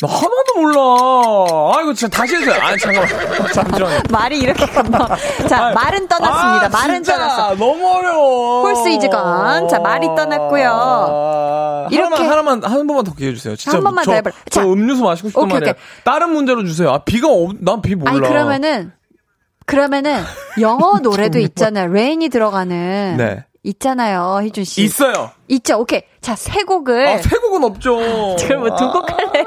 나 하나도 몰라. 아, 이거 진짜 다시 해줘요. 아, 잠깐만. 잠시만요. 말이 이렇게 금방. 자, 아니, 말은 떠났습니다. 아, 말은 진짜 떠났어. 너무 어려워. 홀스 이즈건. 자, 말이 떠났고요. 아, 이렇게. 하나만, 하나만, 한 번만 더 기회주세요. 진짜. 한 번만 저, 더 해봐라. 저 음료수 마시고 싶단 오케이, 말이에요. 오케이. 다른 문제로 주세요. 아, 비가 없, 난 비 몰라. 아니, 그러면은, 그러면은, 영어 노래도 있잖아요. 레인이 들어가는. 네. 있잖아요, 희준 씨. 있어요. 있죠. 오케이. 자, 세 곡을. 아, 세 곡은 없죠. 그럼 뭐 두 곡 할래요?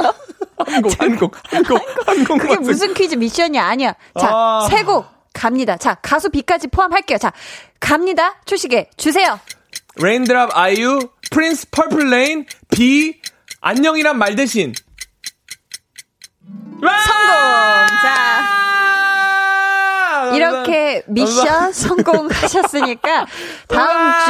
한 곡, 한 곡, 한 곡, 한 곡. 그게 무슨 퀴즈 미션이 아니야. 자, 아. 세 곡 갑니다. 자, 가수 비까지 포함할게요. 자, 갑니다. 초식에 주세요. Raindrop, 아이유, 프린스, 퍼플 레인, 비, 안녕이란 말 대신. 성공. 자. 이렇게 미션 성공하셨으니까 다음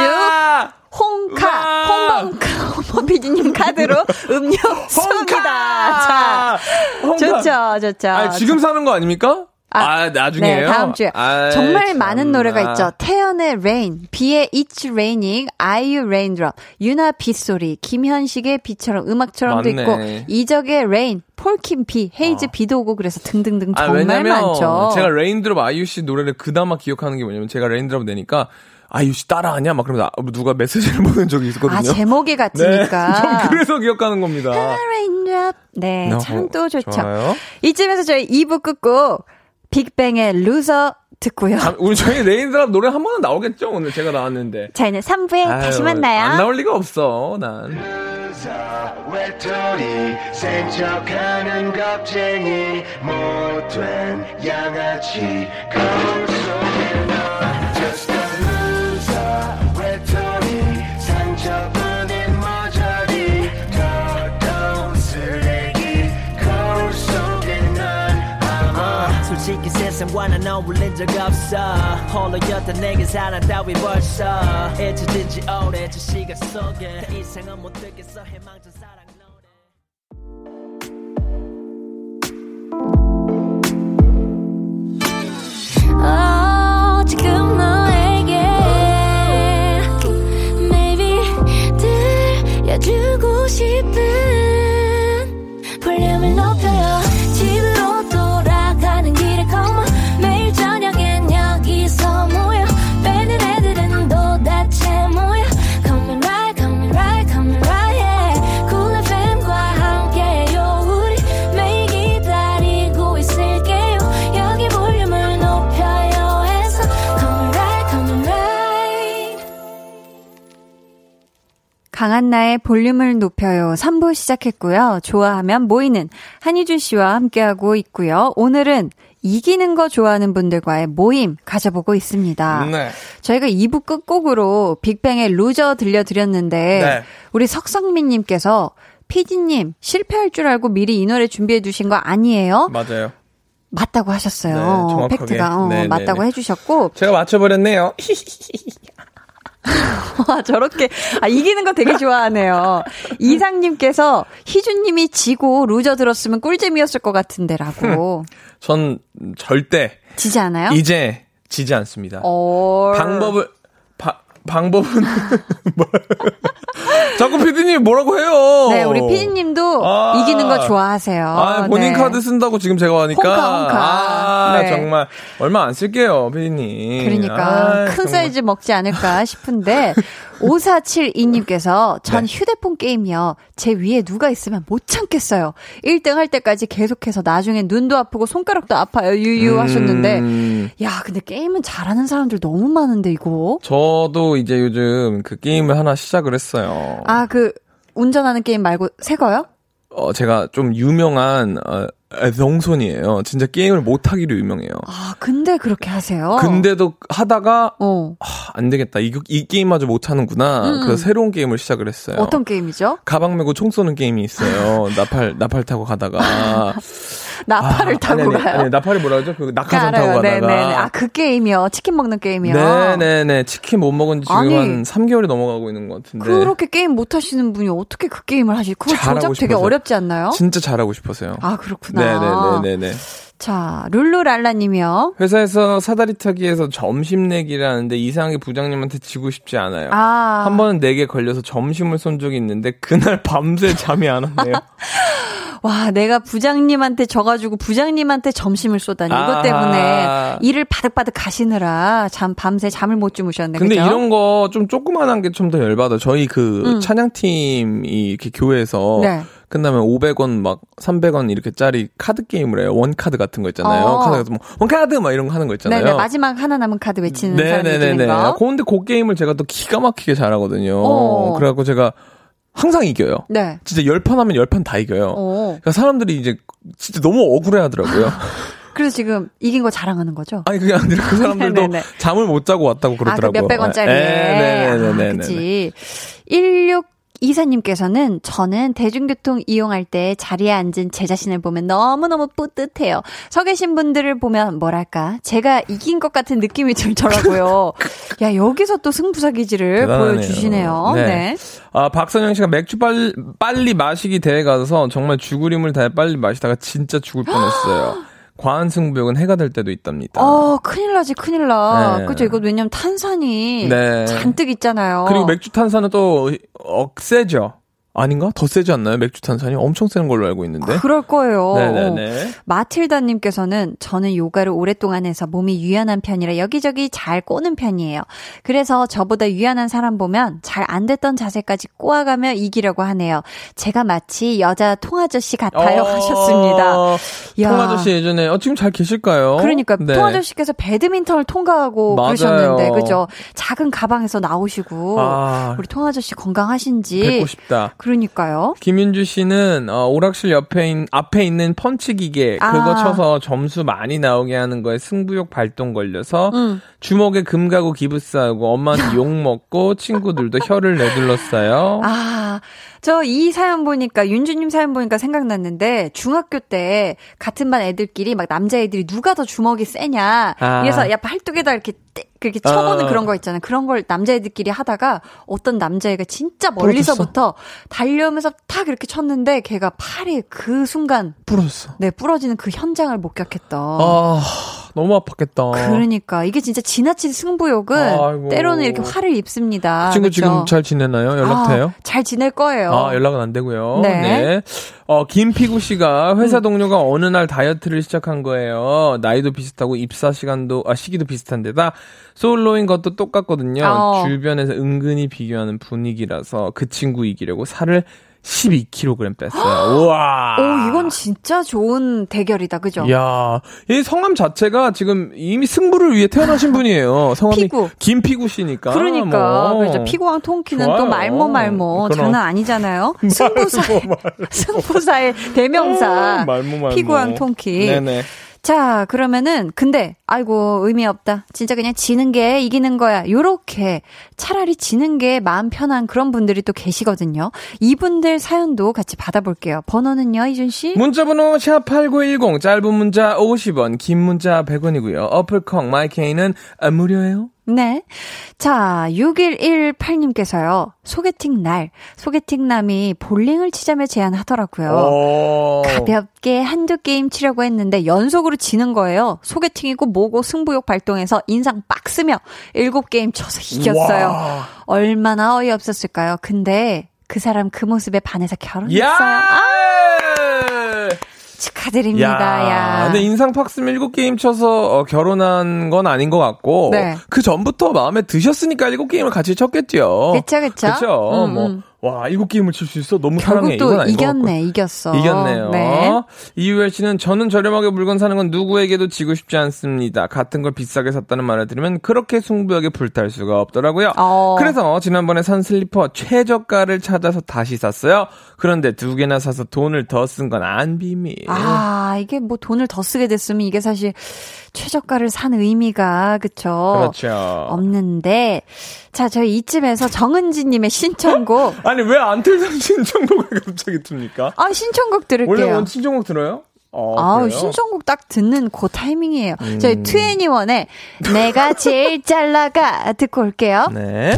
주 홍카, 홍범카, 홍범피디님 카드로 음료 쏩니다. 자, 좋죠, 좋죠. 아니, 지금 사는 거 아닙니까? 아, 아 나중에요? 네, 다음 주에. 아이, 정말 참나. 많은 노래가 있죠. 태연의 Rain, 비의 It's raining, 아이유 Raindrop, 유나 빗소리, 김현식의 비처럼 음악처럼도 맞네. 있고 이적의 Rain, 폴킴 비, 헤이즈 아. 비도 오고 그래서 등등등 정말 아, 많죠. 제가 레인드롭 아이유 씨 노래를 그나마 기억하는 게 뭐냐면 제가 레인드롭 내니까 아이유 씨 따라하냐 막 그러면서 누가 메시지를 보낸 적이 있었거든요. 아, 제목이 같으니까. 네, 그래서 기억하는 겁니다. Raindrop. 네, no, 참 또 좋죠. 좋아요. 이쯤에서 저희 이 부 끝고 빅뱅의 루저 듣고요. 아, 우리 저희 레인드랍 노래 한 번은 나오겠죠? 오늘 제가 나왔는데. 저희는 삼 부에 아유, 다시 만나요. 안 나올 리가 없어, 난. 웃어 외톨이 센 척하는 겁쟁이 못된 양아치 거울 속에 너 Just a loser 외톨이 상처뿐인 머저리 더더운 쓰레기 거울 속에 넌 아마 솔직히 세상과 난 어울린 적 없어 홀로였던 내게 사랑 따위 벌써 잊혀진지 오래 저 시간 속에 더 이상은 못 듣겠어 해망전 사랑 노래 oh, 지금 너에게 maybe 들려주고 싶은 볼륨을 높여요 강한나의 볼륨을 높여요. 삼 부 시작했고요. 좋아하면 모이는 한희준 씨와 함께하고 있고요. 오늘은 이기는 거 좋아하는 분들과의 모임 가져보고 있습니다. 네. 저희가 이 부 끝곡으로 빅뱅의 루저 들려드렸는데 네. 우리 석성민님께서 피디님 실패할 줄 알고 미리 이 노래 준비해 주신 거 아니에요? 맞아요. 맞다고 하셨어요. 네, 정확하게. 팩트가 어, 네, 맞다고 네, 네. 해주셨고 제가 맞춰버렸네요. 와, 저렇게 아, 이기는 거 되게 좋아하네요. 이상님께서 희준님이 지고 루저 들었으면 꿀잼이었을 것 같은데라고. 전 절대 지지 않아요? 이제 지지 않습니다. 얼... 방법을 바, 방법은 뭘? 자꾸 피디님이 뭐라고 해요? 네, 우리 피디님도 아, 이기는 거 좋아하세요. 아, 본인 네. 카드 쓴다고 지금 제가 하니까. 홍카, 홍카. 아, 네. 정말. 얼마 안 쓸게요, 피디님. 그러니까. 아, 큰 정말. 사이즈 먹지 않을까 싶은데. 오사칠이님께서 전 네. 휴대폰 게임이요. 제 위에 누가 있으면 못 참겠어요. 일 등 할 때까지 계속해서 나중에 눈도 아프고 손가락도 아파요. 유유 하셨는데. 음. 야, 근데 게임은 잘하는 사람들 너무 많은데, 이거. 저도 이제 요즘 그 게임을 하나 시작을 했어요. 아, 그, 운전하는 게임 말고 새 거요? 어, 제가 좀 유명한, 어, 애성손이에요. 진짜 게임을 못하기로 유명해요. 아, 근데 그렇게 하세요? 근데도 하다가, 어. 아, 안 되겠다. 이, 이 게임마저 못하는구나. 음. 그래서 새로운 게임을 시작을 했어요. 어떤 게임이죠? 가방 메고 총 쏘는 게임이 있어요. 나팔, 나팔 타고 가다가. 나팔을 아, 타고 아니, 아니, 가요? 아니, 나팔이 뭐라 그러죠? 그 낙하산 알아요. 타고 가다가. 네네네. 아, 그 게임이요. 치킨 먹는 게임이요. 네네네. 치킨 못 먹은 지 지금 아니, 한 삼 개월이 넘어가고 있는 것 같은데. 그렇게 게임 못하시는 분이 어떻게 그 게임을 하실, 그거 조작 되게 어렵지 않나요? 진짜 잘하고 싶어서요. 아, 그렇구나. 네네네네네. 자, 룰루랄라님이요. 회사에서 사다리 타기에서 점심 내기라는데 이상하게 부장님한테 지고 싶지 않아요. 아. 한 번은 내게 걸려서 점심을 쏜 적이 있는데 그날 밤새 잠이 안 왔네요. 와, 내가 부장님한테 져가지고 부장님한테 점심을 쏘다니. 아. 이것 때문에 일을 바득바득 가시느라 잠, 밤새 잠을 못 주무셨네. 근데 그죠? 이런 거 좀 조그만한 게 좀 더 열받아. 저희 그 음. 찬양팀이 이렇게 교회에서. 네. 끝나면 오백 원 막 삼백 원 이렇게 짜리 카드 게임을 해요. 원 카드 같은 거 있잖아요. 어. 카드 같은 거원 카드 막 이런 거 하는 거 있잖아요. 네네, 마지막 하나 남은 카드 외치는 네네네네. 사람이 이기는 네네. 거. 그런데 그 게임을 제가 또 기가 막히게 잘하거든요. 오. 그래갖고 제가 항상 이겨요. 네. 진짜 열 판 하면 열 판 다 이겨요. 오. 그러니까 사람들이 이제 진짜 너무 억울해하더라고요. 그래서 지금 이긴 거 자랑하는 거죠? 아니 그게 아니라 그 사람들도 잠을 못 자고 왔다고 그러더라고요. 아, 그 몇백 원짜리. 네네네네. 아, 그치. 일육 이사님께서는 저는 대중교통 이용할 때 자리에 앉은 제 자신을 보면 너무너무 뿌듯해요. 서 계신 분들을 보면 뭐랄까 제가 이긴 것 같은 느낌이 들더라고요. 야, 여기서 또 승부사기질을 대단하네요. 보여주시네요. 네. 네. 아, 박선영 씨가 맥주 빨리, 빨리 마시기 대회 가서 정말 죽을 힘을 다해 빨리 마시다가 진짜 죽을 뻔했어요. 과한 승부욕은 해가 될 때도 있답니다. 어, 큰일 나지, 큰일 나. 네. 그죠? 이거 왜냐면 탄산이 네. 잔뜩 있잖아요. 그리고 맥주 탄산은 또 억세죠. 아닌가? 더 세지 않나요? 맥주 탄산이 엄청 세는 걸로 알고 있는데. 그럴 거예요. 네네네. 마틸다님께서는 저는 요가를 오랫동안 해서 몸이 유연한 편이라 여기저기 잘 꼬는 편이에요. 그래서 저보다 유연한 사람 보면 잘 안 됐던 자세까지 꼬아가며 이기려고 하네요. 제가 마치 여자 통아저씨 같아요. 어~ 하셨습니다. 통아저씨 예전에 어, 지금 잘 계실까요? 그러니까 네. 통아저씨께서 배드민턴을 통과하고 맞아요. 그러셨는데 그죠? 작은 가방에서 나오시고 아~ 우리 통아저씨 건강하신지 뵙고 싶다. 그러니까요. 김윤주 씨는 어, 오락실 옆에 인, 앞에 있는 펀치기계 아. 그거 쳐서 점수 많이 나오게 하는 거에 승부욕 발동 걸려서 음. 주먹에 금 가고 기부 싸우고 엄마한테 욕 먹고 친구들도 혀를 내둘렀어요. 아, 저 이 사연 보니까 윤주님 사연 보니까 생각났는데 중학교 때 같은 반 애들끼리 막 남자애들이 누가 더 주먹이 세냐 아. 그래서 야 팔뚝에다 이렇게 그렇게 쳐보는 어. 그런 거 있잖아요. 그런 걸 남자애들끼리 하다가 어떤 남자애가 진짜 멀리서부터 부러졌어. 달려오면서 탁 이렇게 쳤는데 걔가 팔이 그 순간 부러졌어. 네, 부러지는 그 현장을 목격했던. 아, 너무 아팠겠다. 그러니까 이게 진짜 지나친 승부욕은 아이고. 때로는 이렇게 화를 입습니다. 그 친구 그렇죠? 지금 잘 지내나요? 연락돼요? 아, 잘 지낼 거예요. 아, 연락은 안 되고요. 네. 네. 어, 김피구 씨가 회사 동료가 음. 어느 날 다이어트를 시작한 거예요. 나이도 비슷하고 입사 시간도 아 시기도 비슷한데다. 솔로인 것도 똑같거든요. 어. 주변에서 은근히 비교하는 분위기라서 그 친구 이기려고 살을 십이 킬로그램 뺐어요. 우와. 오, 이건 진짜 좋은 대결이다, 그죠? 이야, 이 성함 자체가 지금 이미 승부를 위해 태어나신 분이에요. 성함이 피구. 김피구 씨니까. 그러니까. 뭐. 그렇죠. 피구왕 통키는 좋아요. 또 말모 말모. 그럼. 장난 아니잖아요. 승부사의, 승부사의 대명사. 오, 말모 말모. 피구왕 통키. 네네. 자, 그러면은 근데 아이고 의미 없다. 진짜 그냥 지는 게 이기는 거야. 요렇게 차라리 지는 게 마음 편한 그런 분들이 또 계시거든요. 이분들 사연도 같이 받아볼게요. 번호는요, 이준 씨? 문자번호 샵팔구일공, 짧은 문자 오십 원, 긴 문자 백 원이고요. 어플콩 마이케이는 무료예요. 네. 자, 육일일팔님께서요. 소개팅 날, 소개팅 남이 볼링을 치자며 제안하더라고요. 가볍게 한두 게임 치려고 했는데 연속으로 지는 거예요. 소개팅이고 뭐고 승부욕 발동해서 인상 빡 쓰며 일곱 게임 쳐서 이겼어요. 와. 얼마나 어이없었을까요? 근데 그 사람 그 모습에 반해서 결혼했어요. 아! 축하드립니다. 야, 야. 근데 인상 팍 쓰면 일곱 게임 쳐서 어, 결혼한 건 아닌 것 같고 네. 그 전부터 마음에 드셨으니까 일곱 게임을 같이 쳤겠죠. 그렇죠. 그렇죠. 음, 뭐. 음. 와, 일곱 게임을 칠 수 있어? 너무 사랑해. 이건 아닌 이겼네, 것 같고. 이겼어. 이겼네요. 네. 이유열 씨는 저는 저렴하게 물건 사는 건 누구에게도 지고 싶지 않습니다. 같은 걸 비싸게 샀다는 말을 들으면 그렇게 승부욕에 불탈 수가 없더라고요. 어. 그래서 지난번에 산 슬리퍼 최저가를 찾아서 다시 샀어요. 그런데 두 개나 사서 돈을 더 쓴 건 안 비밀. 아, 이게 뭐 돈을 더 쓰게 됐으면 이게 사실 최저가를 산 의미가 그쵸? 그렇죠. 없는데 자, 저희 이쯤에서 정은지님의 신청곡. 아니 왜 안 틀던 신청곡을 갑자기 틉니까? 아 신청곡 들을게요. 원래 원 신청곡 들어요? 아, 아 신청곡 딱 듣는 그 타이밍이에요. 음. 저희 투애니원의 내가 제일 잘 나가 듣고 올게요. 네.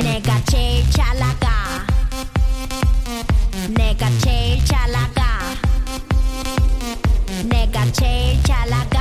내가 제일 잘 나가. 내가 제일 잘 나가. 내가 제일 잘 나가.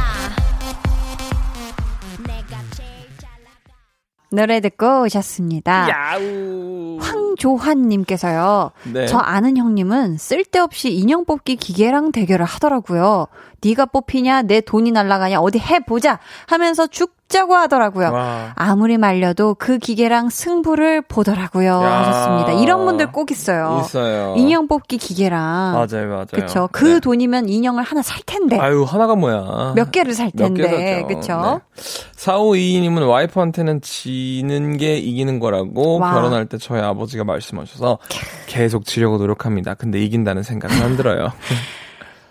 노래 듣고 오셨습니다. 야우. 황조환님께서요. 네. 저 아는 형님은 쓸데없이 인형 뽑기 기계랑 대결을 하더라고요. 네가 뽑히냐 내 돈이 날아가냐 어디 해보자 하면서 죽자고 하더라고요. 와. 아무리 말려도 그 기계랑 승부를 보더라고요. 야. 하셨습니다. 이런 분들 꼭 있어요. 있어요. 인형 뽑기 기계랑. 맞아요. 맞아요. 그쵸? 그 네. 돈이면 인형을 하나 살 텐데. 아유 하나가 뭐야. 몇 개를 살 텐데. 그렇죠. 네. 사오이이님은 와이프한테는 지는 게 이기는 거라고 와. 결혼할 때 저희 아버지가 말씀하셔서 계속 지려고 노력합니다. 근데 이긴다는 생각은 안 들어요.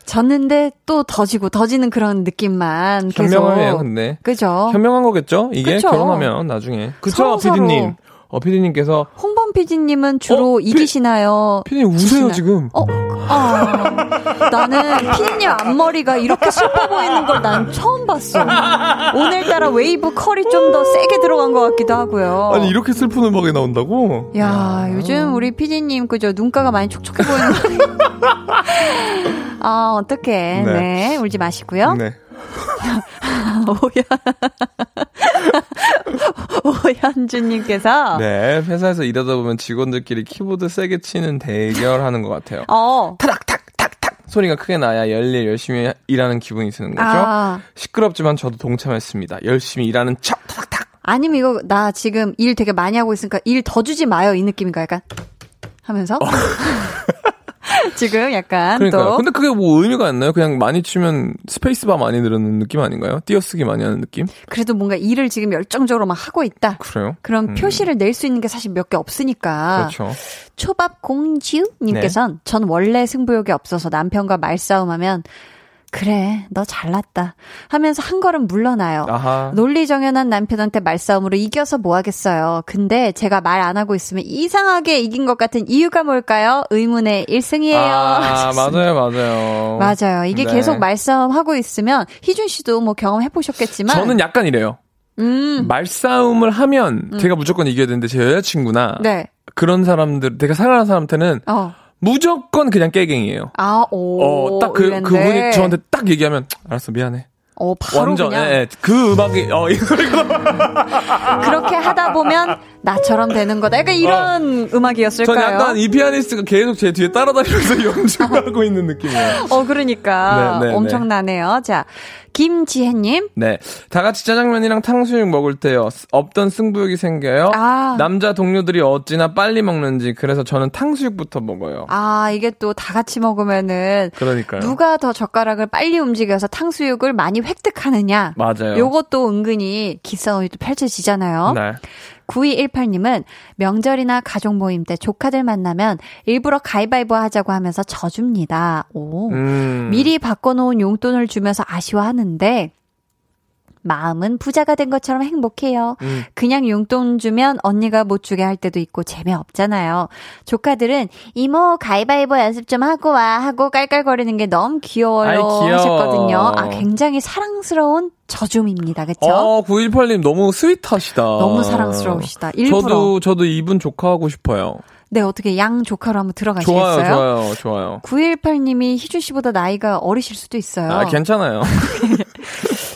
졌는데 또 더 지고 더 지는 그런 느낌만 계속. 현명해요, 근데. 그죠. 현명한 거겠죠? 이게 그쵸? 결혼하면 나중에. 그쵸, 피디님. 어, 피디님께서. 홍범 피디님은 주로 어? 이기시나요? 피디님 우세요, 지시나요? 지금. 어? 아, 나는 피디님 앞머리가 이렇게 슬퍼 보이는 걸 난 처음 봤어. 오늘따라 웨이브 컬이 좀 더 세게 들어간 것 같기도 하고요. 아니, 이렇게 슬픈 음악이 나온다고? 야, 야. 요즘 우리 피디님, 그죠? 눈가가 많이 촉촉해 보이는 거. 아, 어떡해. 네. 네, 울지 마시고요. 네. 오현주님께서 네 회사에서 일하다 보면 직원들끼리 키보드 세게 치는 대결하는 것 같아요. 어. 타닥탁탁탁 소리가 크게 나야 열일 열심히 일하는 기분이 드는 거죠. 아. 시끄럽지만 저도 동참했습니다. 열심히 일하는 척 타닥탁. 아니면 이거 나 지금 일 되게 많이 하고 있으니까 일 더 주지 마요 이 느낌인가 약간 하면서. 어. 지금 약간 그러니까요. 또. 근데 그게 뭐 의미가 있나요? 그냥 많이 치면 스페이스바 많이 늘어는 느낌 아닌가요? 띄어쓰기 많이 하는 느낌? 그래도 뭔가 일을 지금 열정적으로 막 하고 있다. 그래요? 그럼 음. 표시를 낼 수 있는 게 사실 몇 개 없으니까. 그렇죠. 초밥공주님께서는 네. 전 원래 승부욕이 없어서 남편과 말싸움하면 그래 너 잘났다 하면서 한 걸음 물러나요. 아하. 논리정연한 남편한테 말싸움으로 이겨서 뭐하겠어요. 근데 제가 말 안 하고 있으면 이상하게 이긴 것 같은 이유가 뭘까요? 의문의 일승이에요. 아, 맞아요 맞아요 맞아요. 이게 네. 계속 말싸움하고 있으면 희준 씨도 뭐 경험해보셨겠지만 저는 약간 이래요. 음. 말싸움을 하면 음. 제가 무조건 이겨야 되는데 제 여자친구나 네. 그런 사람들 제가 사랑하는 사람한테는 어. 무조건 그냥 깨갱이에요. 아, 오. 어, 딱 그, 그분이 저한테 딱 얘기하면, 알았어, 미안해. 어, 바로 완전, 그냥. 예, 예. 그 음악이, 어, 이 노래가. 그렇게 하다 보면, 나처럼 되는 거다. 약간 이런 어, 음악이었을까요? 전 약간 이 피아니스트가 계속 제 뒤에 따라다니면서 연주하고 있는 느낌이에요. 어, 그러니까. 네, 네, 엄청나네요. 네. 자, 김지혜님. 네. 다 같이 짜장면이랑 탕수육 먹을 때요. 없던 승부욕이 생겨요. 아. 남자 동료들이 어찌나 빨리 먹는지. 그래서 저는 탕수육부터 먹어요. 아, 이게 또 다 같이 먹으면은. 그러니까요. 누가 더 젓가락을 빨리 움직여서 탕수육을 많이 획득하느냐. 맞아요. 요것도 은근히 기싸움이 또 펼쳐지잖아요. 네. 구이일팔님은 명절이나 가족 모임 때 조카들 만나면 일부러 가위바위보 하자고 하면서 져줍니다. 오. 음. 미리 바꿔놓은 용돈을 주면서 아쉬워하는데 마음은 부자가 된 것처럼 행복해요. 음. 그냥 용돈 주면 언니가 못 주게 할 때도 있고 재미없잖아요. 조카들은 이모 가위바위보 연습 좀 하고 와 하고 깔깔거리는 게 너무 귀여워요. 아이, 귀여워. 하셨거든요. 아, 굉장히 사랑스러운 저줌입니다. 그렇죠? 아, 구일팔님 너무 스윗하시다. 너무 사랑스러우시다. 일부러. 저도 저도 이분 조카하고 싶어요. 네, 어떻게 양 조카로 한번 들어가시겠어요? 좋아요, 좋아요, 좋아요. 구일팔님이 희준 씨보다 나이가 어리실 수도 있어요. 아, 괜찮아요.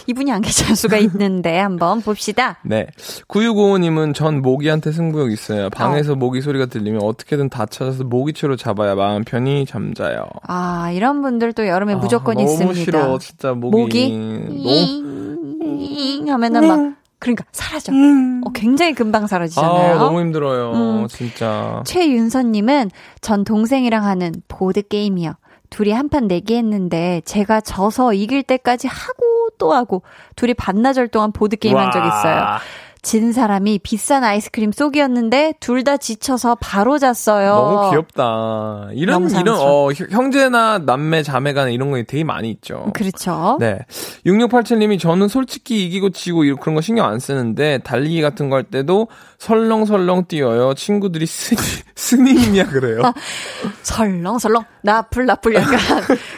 이분이 안 괜찮을 수가 있는데 한번 봅시다. 네. 구육오오님은 전 모기한테 승부욕 있어요. 방에서 어. 모기 소리가 들리면 어떻게든 다 찾아서 모기채로 잡아야 마음 편히 잠자요. 아, 이런 분들도 여름에 아, 무조건 너무 있습니다. 너무 싫어. 진짜 모기. 모기? 너무... 하면은 막 그러니까 사라져. 음. 어, 굉장히 금방 사라지잖아요. 아, 너무 힘들어요. 음. 진짜. 최윤선님은 전 동생이랑 하는 보드게임이요. 둘이 한판 내기 했는데 제가 져서 이길 때까지 하고 또 하고 둘이 반나절 동안 보드게임 한 적이 있어요. 진 사람이 비싼 아이스크림 쏘기였는데 둘 다 지쳐서 바로 잤어요. 너무 귀엽다. 이런, 너무 이런, 어, 형제나 남매, 자매 간에 이런 거 되게 많이 있죠. 그렇죠. 네. 육육팔칠님이 저는 솔직히 이기고 지고 그런 거 신경 안 쓰는데 달리기 같은 거 할 때도 설렁설렁 뛰어요. 친구들이 스니, 스님이냐 그래요. 아, 설렁설렁. 나풀나풀 약간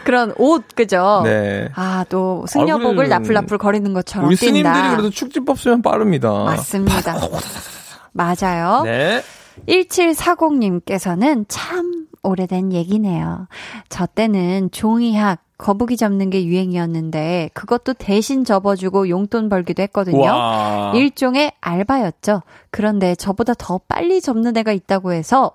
그런 옷, 그죠? 네. 아, 또 승려복을 나풀나풀 거리는 것처럼 우리 뛴다. 스님들이 그래도 축지법 쓰면 빠릅니다. 맞습니다. 맞아요. 네. 일칠사공님께서는 참 오래된 얘기네요. 저 때는 종이학, 거북이 잡는 게 유행이었는데 그것도 대신 접어주고 용돈 벌기도 했거든요. 와. 일종의 알바였죠. 그런데 저보다 더 빨리 접는 애가 있다고 해서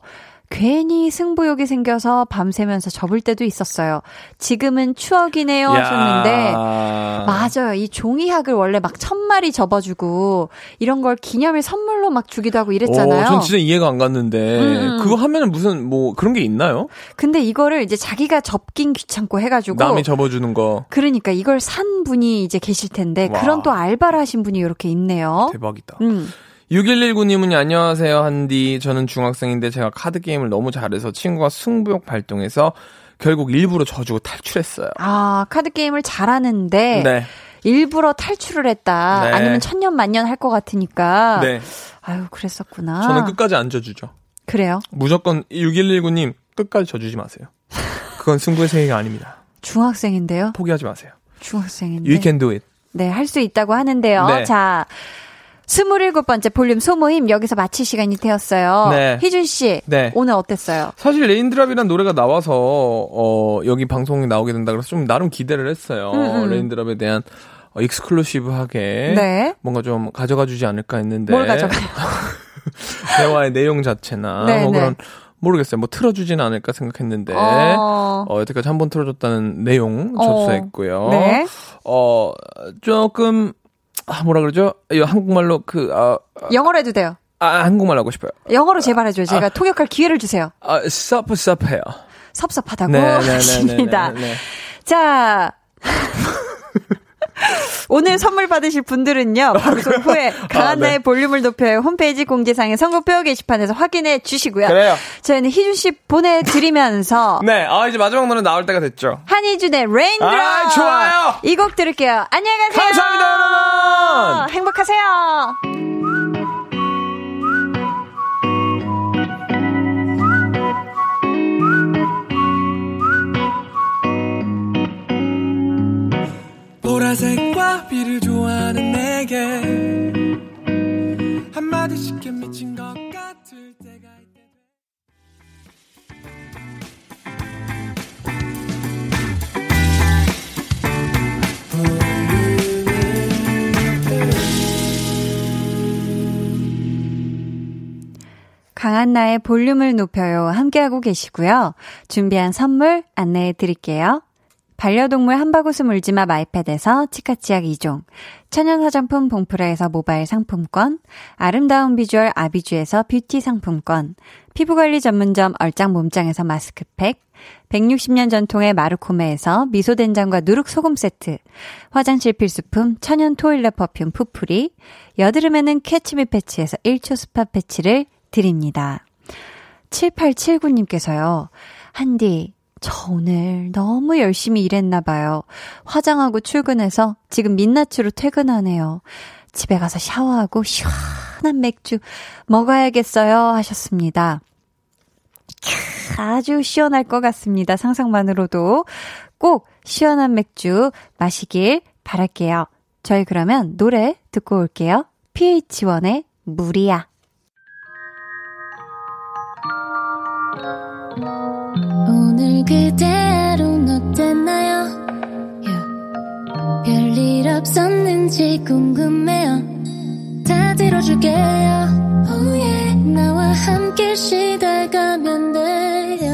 괜히 승부욕이 생겨서 밤새면서 접을 때도 있었어요. 지금은 추억이네요 하셨는데 맞아요. 이 종이학을 원래 막 천마리 접어주고 이런 걸 기념일 선물로 막 주기도 하고 이랬잖아요. 오, 전 진짜 이해가 안 갔는데 음. 그거 하면 무슨 뭐 그런 게 있나요? 근데 이거를 이제 자기가 접긴 귀찮고 해가지고 남이 접어주는 거. 그러니까 이걸 산 분이 이제 계실 텐데 와. 그런 또 알바를 하신 분이 이렇게 있네요. 대박이다. 음. 육일일구님은 안녕하세요 한디. 저는 중학생인데 제가 카드게임을 너무 잘해서 친구가 승부욕 발동해서 결국 일부러 져주고 탈출했어요. 아, 카드게임을 잘하는데 네. 일부러 탈출을 했다. 네. 아니면 천년 만년 할 것 같으니까. 네. 아유, 그랬었구나. 저는 끝까지 안 져주죠. 그래요? 무조건 육일일구님 끝까지 져주지 마세요. 그건 승부의 세계가 아닙니다. 중학생인데요? 포기하지 마세요. 중학생인데. You can do it. 네, 할 수 있다고 하는데요. 네. 자. 스물일곱 번째 볼륨 소모임 여기서 마칠 시간이 되었어요. 네. 희준 씨 네. 오늘 어땠어요? 사실 레인드랍이라는 노래가 나와서 어, 여기 방송이 나오게 된다 그래서 좀 나름 기대를 했어요. 음, 음. 레인드랍에 대한 어, 익스클루시브하게 네. 뭔가 좀 가져가 주지 않을까 했는데 뭘 가져가? 대화의 내용 자체나 네, 뭐 그런 네. 모르겠어요. 뭐 틀어주지는 않을까 생각했는데 어... 어, 여태까지 한 번 틀어줬다는 내용 접수했고요. 어... 네. 어, 조금 아, 뭐라 그러죠? 이거 한국말로 그, 아. 영어로 해도 돼요. 아, 한국말로 하고 싶어요. 영어로 제발 해줘요. 제가 아, 통역할 기회를 주세요. 아, stop, stop 해요. 섭섭하다고 네, 하십니다. 네, 네, 네, 네, 네. 자, 오늘 선물 받으실 분들은요. 방송 후에 강한나의 아, 네. 볼륨을 높여요. 홈페이지 공지사항의 선곡표 게시판에서 확인해 주시고요. 그래요. 저희는 희준 씨 보내드리면서 네, 아 이제 마지막 노래 나올 때가 됐죠. 한희준의 Raindrop. 아, 좋아요. 이 곡 들을게요. 안녕히 가세요. 감사합니다, 여러분. 행복하세요. 보라색과 비를 좋아하는 내게 한마디씩 미친 것 같을 때가 있대. 강한나의 볼륨을 높여요. 함께하고 계시고요. 준비한 선물 안내해 드릴게요. 반려동물 한바구스 물지마 마이패드에서 치카치약 이 종, 천연화장품 봉프라에서 모바일 상품권, 아름다운 비주얼 아비주에서 뷰티 상품권, 피부관리 전문점 얼짱 몸짱에서 마스크팩, 백육십 년 전통의 마루코메에서 미소된장과 누룩소금 세트, 화장실 필수품 천연 토일렛 퍼퓸 푸풀이, 여드름에는 캐치미 패치에서 일 초 스파 패치를 드립니다. 칠팔칠구 님께서요. 한디. 저 오늘 너무 열심히 일했나 봐요. 화장하고 출근해서 지금 민낯으로 퇴근하네요. 집에 가서 샤워하고 시원한 맥주 먹어야겠어요 하셨습니다. 아주 시원할 것 같습니다. 상상만으로도 꼭 시원한 맥주 마시길 바랄게요. 저희 그러면 노래 듣고 올게요. 피에이치원의 물이야. 오늘 그대로 어땠나요? yeah. 별일 없었는지 궁금해요. 다 들어줄게요. oh yeah. 나와 함께 쉬다 가면 돼요.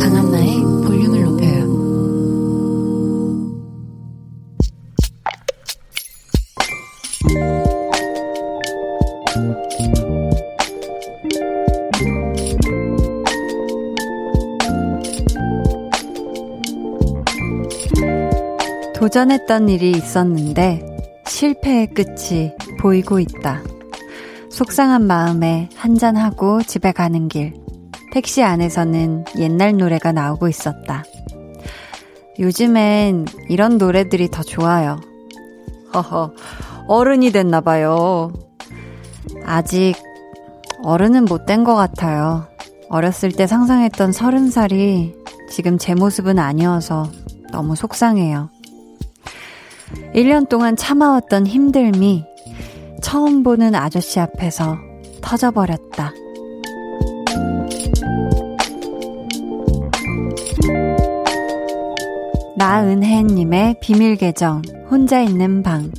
강한나의 볼륨을 높여요. 도전했던 일이 있었는데 실패의 끝이 보이고 있다. 속상한 마음에 한잔하고 집에 가는 길, 택시 안에서는 옛날 노래가 나오고 있었다. 요즘엔 이런 노래들이 더 좋아요. 허허, 어른이 됐나 봐요. 아직 어른은 못 된 것 같아요. 어렸을 때 상상했던 서른 살이 지금 제 모습은 아니어서 너무 속상해요. 일 년 동안 참아왔던 힘듦이 처음 보는 아저씨 앞에서 터져버렸다. 나은혜님의 비밀 계정, 혼자 있는 방.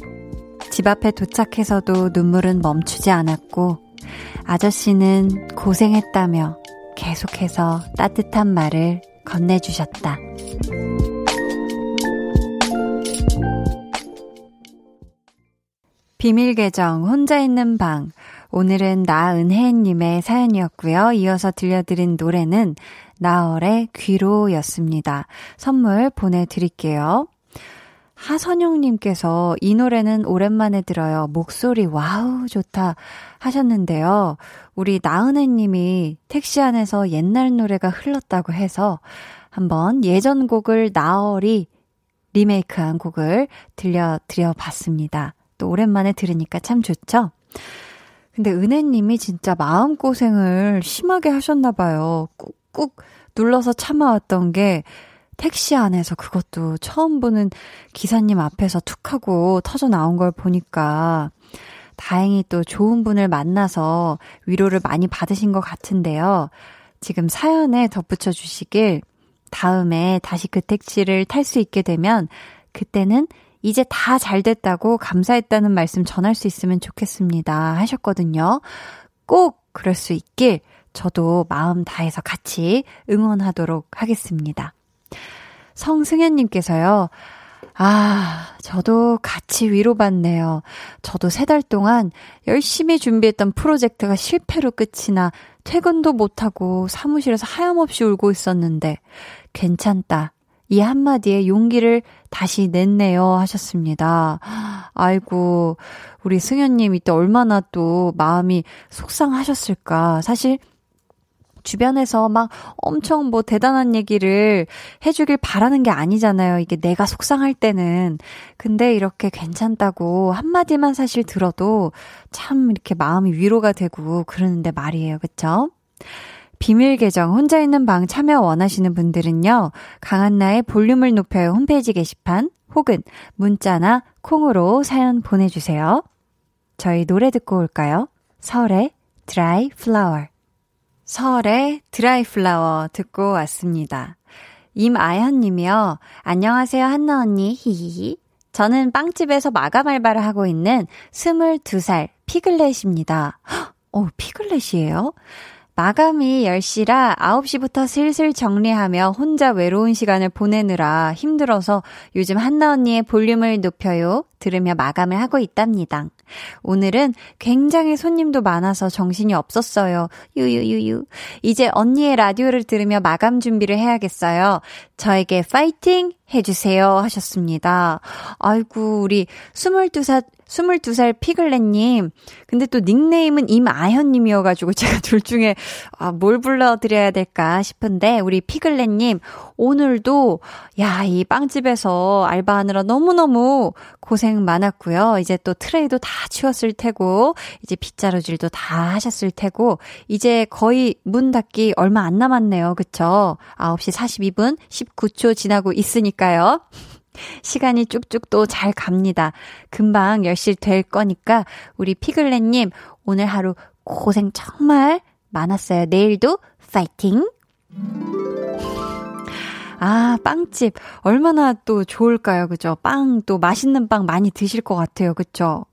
집 앞에 도착해서도 눈물은 멈추지 않았고, 아저씨는 고생했다며 계속해서 따뜻한 말을 건네주셨다. 비밀 계정 혼자 있는 방, 오늘은 나은혜님의 사연이었고요. 이어서 들려드린 노래는 나얼의 귀로였습니다. 선물 보내드릴게요. 하선용님께서 이 노래는 오랜만에 들어요. 목소리 와우 좋다 하셨는데요. 우리 나은혜님이 택시 안에서 옛날 노래가 흘렀다고 해서 한번 예전 곡을 나얼이 리메이크한 곡을 들려드려봤습니다. 또 오랜만에 들으니까 참 좋죠? 근데 은혜님이 진짜 마음고생을 심하게 하셨나봐요. 꾹꾹 눌러서 참아왔던 게 택시 안에서 그것도 처음 보는 기사님 앞에서 툭 하고 터져 나온 걸 보니까 다행히 또 좋은 분을 만나서 위로를 많이 받으신 것 같은데요. 지금 사연에 덧붙여 주시길, 다음에 다시 그 택시를 탈 수 있게 되면 그때는 이제 다 잘 됐다고 감사했다는 말씀 전할 수 있으면 좋겠습니다 하셨거든요. 꼭 그럴 수 있길 저도 마음 다해서 같이 응원하도록 하겠습니다. 성승현님께서요. 아, 저도 같이 위로받네요. 저도 세 달 동안 열심히 준비했던 프로젝트가 실패로 끝이 나 퇴근도 못하고 사무실에서 하염없이 울고 있었는데 괜찮다. 이 한마디에 용기를 다시 냈네요 하셨습니다. 아이고, 우리 승현님 이때 얼마나 또 마음이 속상하셨을까. 사실 주변에서 막 엄청 뭐 대단한 얘기를 해주길 바라는 게 아니잖아요. 이게 내가 속상할 때는. 근데 이렇게 괜찮다고 한마디만 사실 들어도 참 이렇게 마음이 위로가 되고 그러는데 말이에요. 그쵸? 비밀 계정 혼자 있는 방 참여 원하시는 분들은요. 강한나의 볼륨을 높여요 홈페이지 게시판 혹은 문자나 콩으로 사연 보내주세요. 저희 노래 듣고 올까요? 설의 드라이플라워. 설의 드라이플라워 듣고 왔습니다. 임아현 님이요. 안녕하세요, 한나 언니. 히히히. 저는 빵집에서 마감 알바를 하고 있는 스물두 살 피글렛입니다. 헉, 오, 피글렛이에요? 마감이 열 시라 아홉 시부터 슬슬 정리하며 혼자 외로운 시간을 보내느라 힘들어서 요즘 한나 언니의 볼륨을 높여요 들으며 마감을 하고 있답니다. 오늘은 굉장히 손님도 많아서 정신이 없었어요. 유유유유. 이제 언니의 라디오를 들으며 마감 준비를 해야겠어요. 저에게 파이팅 해주세요 하셨습니다. 아이고, 우리 스물두 살 스물두 살 피글렛님. 근데 또 닉네임은 임아현님이어가지고 제가 둘 중에 아, 뭘 불러드려야 될까 싶은데 우리 피글렛님 오늘도 야, 이 빵집에서 알바하느라 너무너무 고생 많았고요. 이제 또 트레이도 다 치웠을 테고 이제 빗자루질도 다 하셨을 테고 이제 거의 문 닫기 얼마 안 남았네요. 그쵸? 아홉 시 사십이 분 십구 초 지나고 있으니까요. 시간이 쭉쭉 또 잘 갑니다. 금방 열 시 될 거니까 우리 피글렛님 오늘 하루 고생 정말 많았어요. 내일도 파이팅! 아, 빵집 얼마나 또 좋을까요? 그죠? 빵, 또 맛있는 빵 많이 드실 것 같아요. 그죠?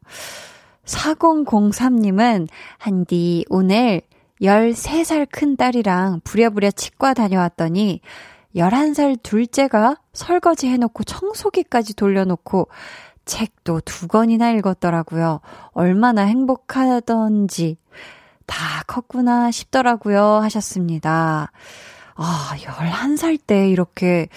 사공공삼 님은 한디 오늘 열세 살 큰 딸이랑 부랴부랴 치과 다녀왔더니 열한 살 둘째가 설거지 해놓고 청소기까지 돌려놓고 책도 두 권이나 읽었더라고요. 얼마나 행복하던지 다 컸구나 싶더라고요 하셨습니다. 아, 열한 살 때 이렇게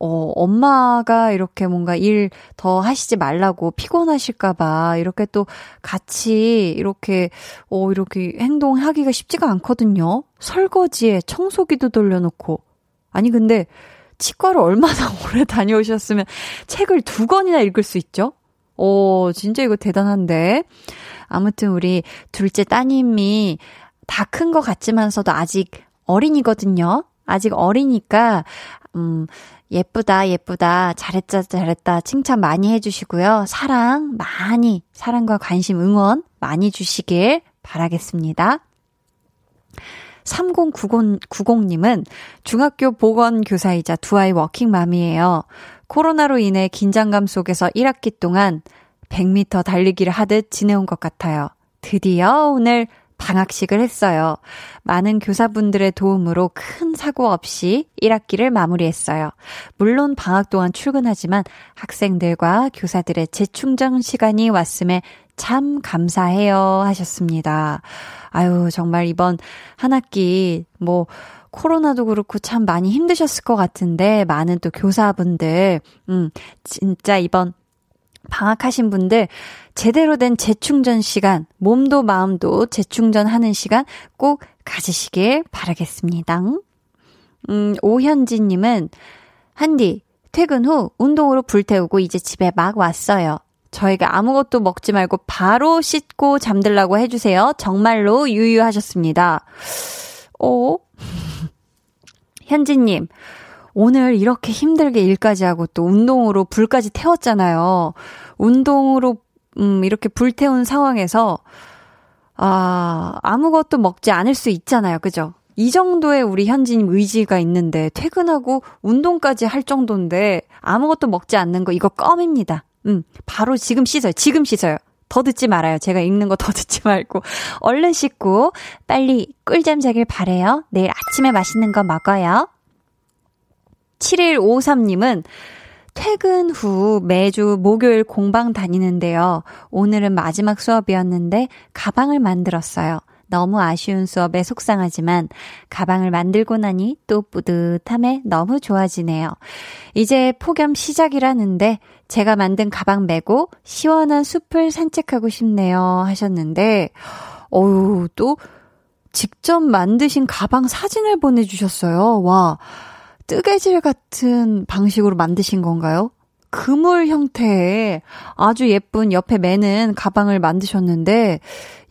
어, 엄마가 이렇게 뭔가 일 더 하시지 말라고 피곤하실까봐 이렇게 또 같이 이렇게, 어, 이렇게 행동하기가 쉽지가 않거든요. 설거지에 청소기도 돌려놓고. 아니, 근데 치과를 얼마나 오래 다녀오셨으면 책을 두 권이나 읽을 수 있죠? 어, 진짜 이거 대단한데. 아무튼 우리 둘째 따님이 다 큰 것 같지만서도 아직 어린이거든요. 아직 어리니까, 음, 예쁘다, 예쁘다, 잘했다, 잘했다, 칭찬 많이 해주시고요. 사랑 많이, 사랑과 관심, 응원 많이 주시길 바라겠습니다. 삼공구공 님은 중학교 보건교사이자 두 아이 워킹맘이에요. 코로나로 인해 긴장감 속에서 일 학기 동안 백 미터 달리기를 하듯 지내온 것 같아요. 드디어 오늘 방학식을 했어요. 많은 교사분들의 도움으로 큰 사고 없이 일 학기를 마무리했어요. 물론 방학 동안 출근하지만 학생들과 교사들의 재충전 시간이 왔음에 참 감사해요 하셨습니다. 아유, 정말 이번 한 학기 뭐 코로나도 그렇고 참 많이 힘드셨을 것 같은데 많은 또 교사분들 음, 진짜 이번 방학하신 분들 제대로 된 재충전 시간, 몸도 마음도 재충전하는 시간 꼭 가지시길 바라겠습니다. 음, 오현지님은 한디, 퇴근 후 운동으로 불태우고 이제 집에 막 왔어요. 저에게 아무것도 먹지 말고 바로 씻고 잠들라고 해주세요. 정말로 유유하셨습니다. 오, 현지님. 오늘 이렇게 힘들게 일까지 하고 또 운동으로 불까지 태웠잖아요. 운동으로 음, 이렇게 불태운 상황에서 아, 아무것도 먹지 않을 수 있잖아요. 그죠? 이 정도의 우리 현진님 의지가 있는데 퇴근하고 운동까지 할 정도인데 아무것도 먹지 않는 거 이거 껌입니다. 음, 바로 지금 씻어요. 지금 씻어요. 더 듣지 말아요. 제가 읽는 거 더 듣지 말고 얼른 씻고 빨리 꿀잠 자길 바래요. 내일 아침에 맛있는 거 먹어요. 칠일오삼 님은 퇴근 후 매주 목요일 공방 다니는데요. 오늘은 마지막 수업이었는데 가방을 만들었어요. 너무 아쉬운 수업에 속상하지만 가방을 만들고 나니 또 뿌듯함에 너무 좋아지네요. 이제 폭염 시작이라는데 제가 만든 가방 메고 시원한 숲을 산책하고 싶네요 하셨는데, 어우, 또 직접 만드신 가방 사진을 보내주셨어요. 와, 뜨개질 같은 방식으로 만드신 건가요? 그물 형태의 아주 예쁜 옆에 매는 가방을 만드셨는데,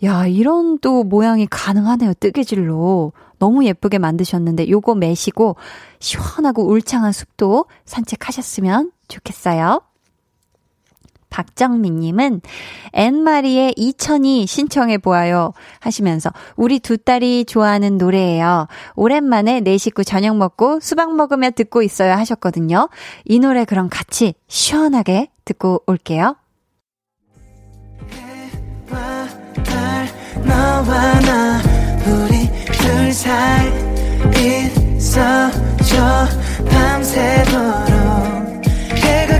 야, 이런 또 모양이 가능하네요. 뜨개질로 너무 예쁘게 만드셨는데 요거 매시고 시원하고 울창한 숲도 산책하셨으면 좋겠어요. 박정민님은 앤마리의 이천이 신청해보아요 하시면서, 우리 두 딸이 좋아하는 노래예요. 오랜만에 내 식구 저녁 먹고 수박 먹으며 듣고 있어요 하셨거든요. 이 노래 그럼 같이 시원하게 듣고 올게요. 해와 달 너와 나 우리 둘 사이 있어줘 밤새도록 해가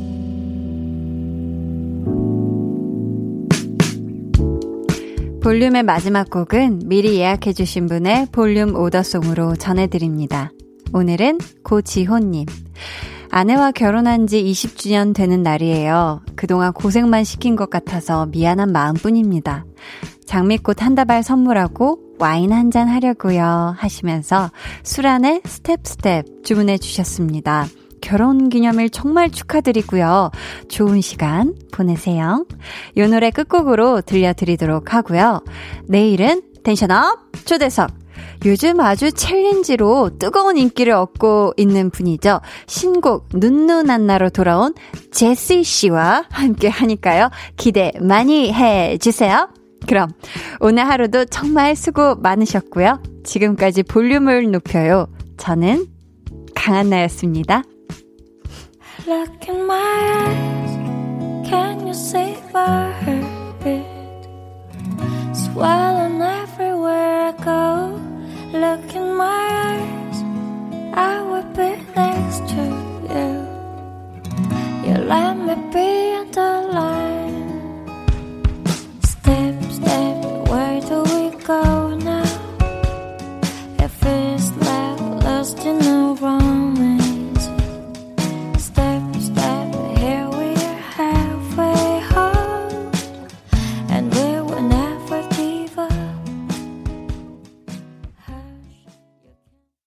볼륨의 마지막 곡은 미리 예약해주신 분의 볼륨 오더송으로 전해드립니다. 오늘은 고지호님. 아내와 결혼한 지 이십 주년 되는 날이에요. 그동안 고생만 시킨 것 같아서 미안한 마음뿐입니다. 장미꽃 한 다발 선물하고 와인 한잔 하려고요 하시면서 술안에 스텝스텝 주문해 주셨습니다. 결혼기념일 정말 축하드리고요. 좋은 시간 보내세요. 이 노래 끝곡으로 들려드리도록 하고요. 내일은 텐션업 초대석. 요즘 아주 챌린지로 뜨거운 인기를 얻고 있는 분이죠. 신곡 눈누난나로 돌아온 제시 씨와 함께 하니까요. 기대 많이 해주세요. 그럼 오늘 하루도 정말 수고 많으셨고요. 지금까지 볼륨을 높여요. 저는 강한나였습니다. Look in my eyes, can you see if I hurt it? Swelling everywhere I go. Look in my eyes, I will be next to you.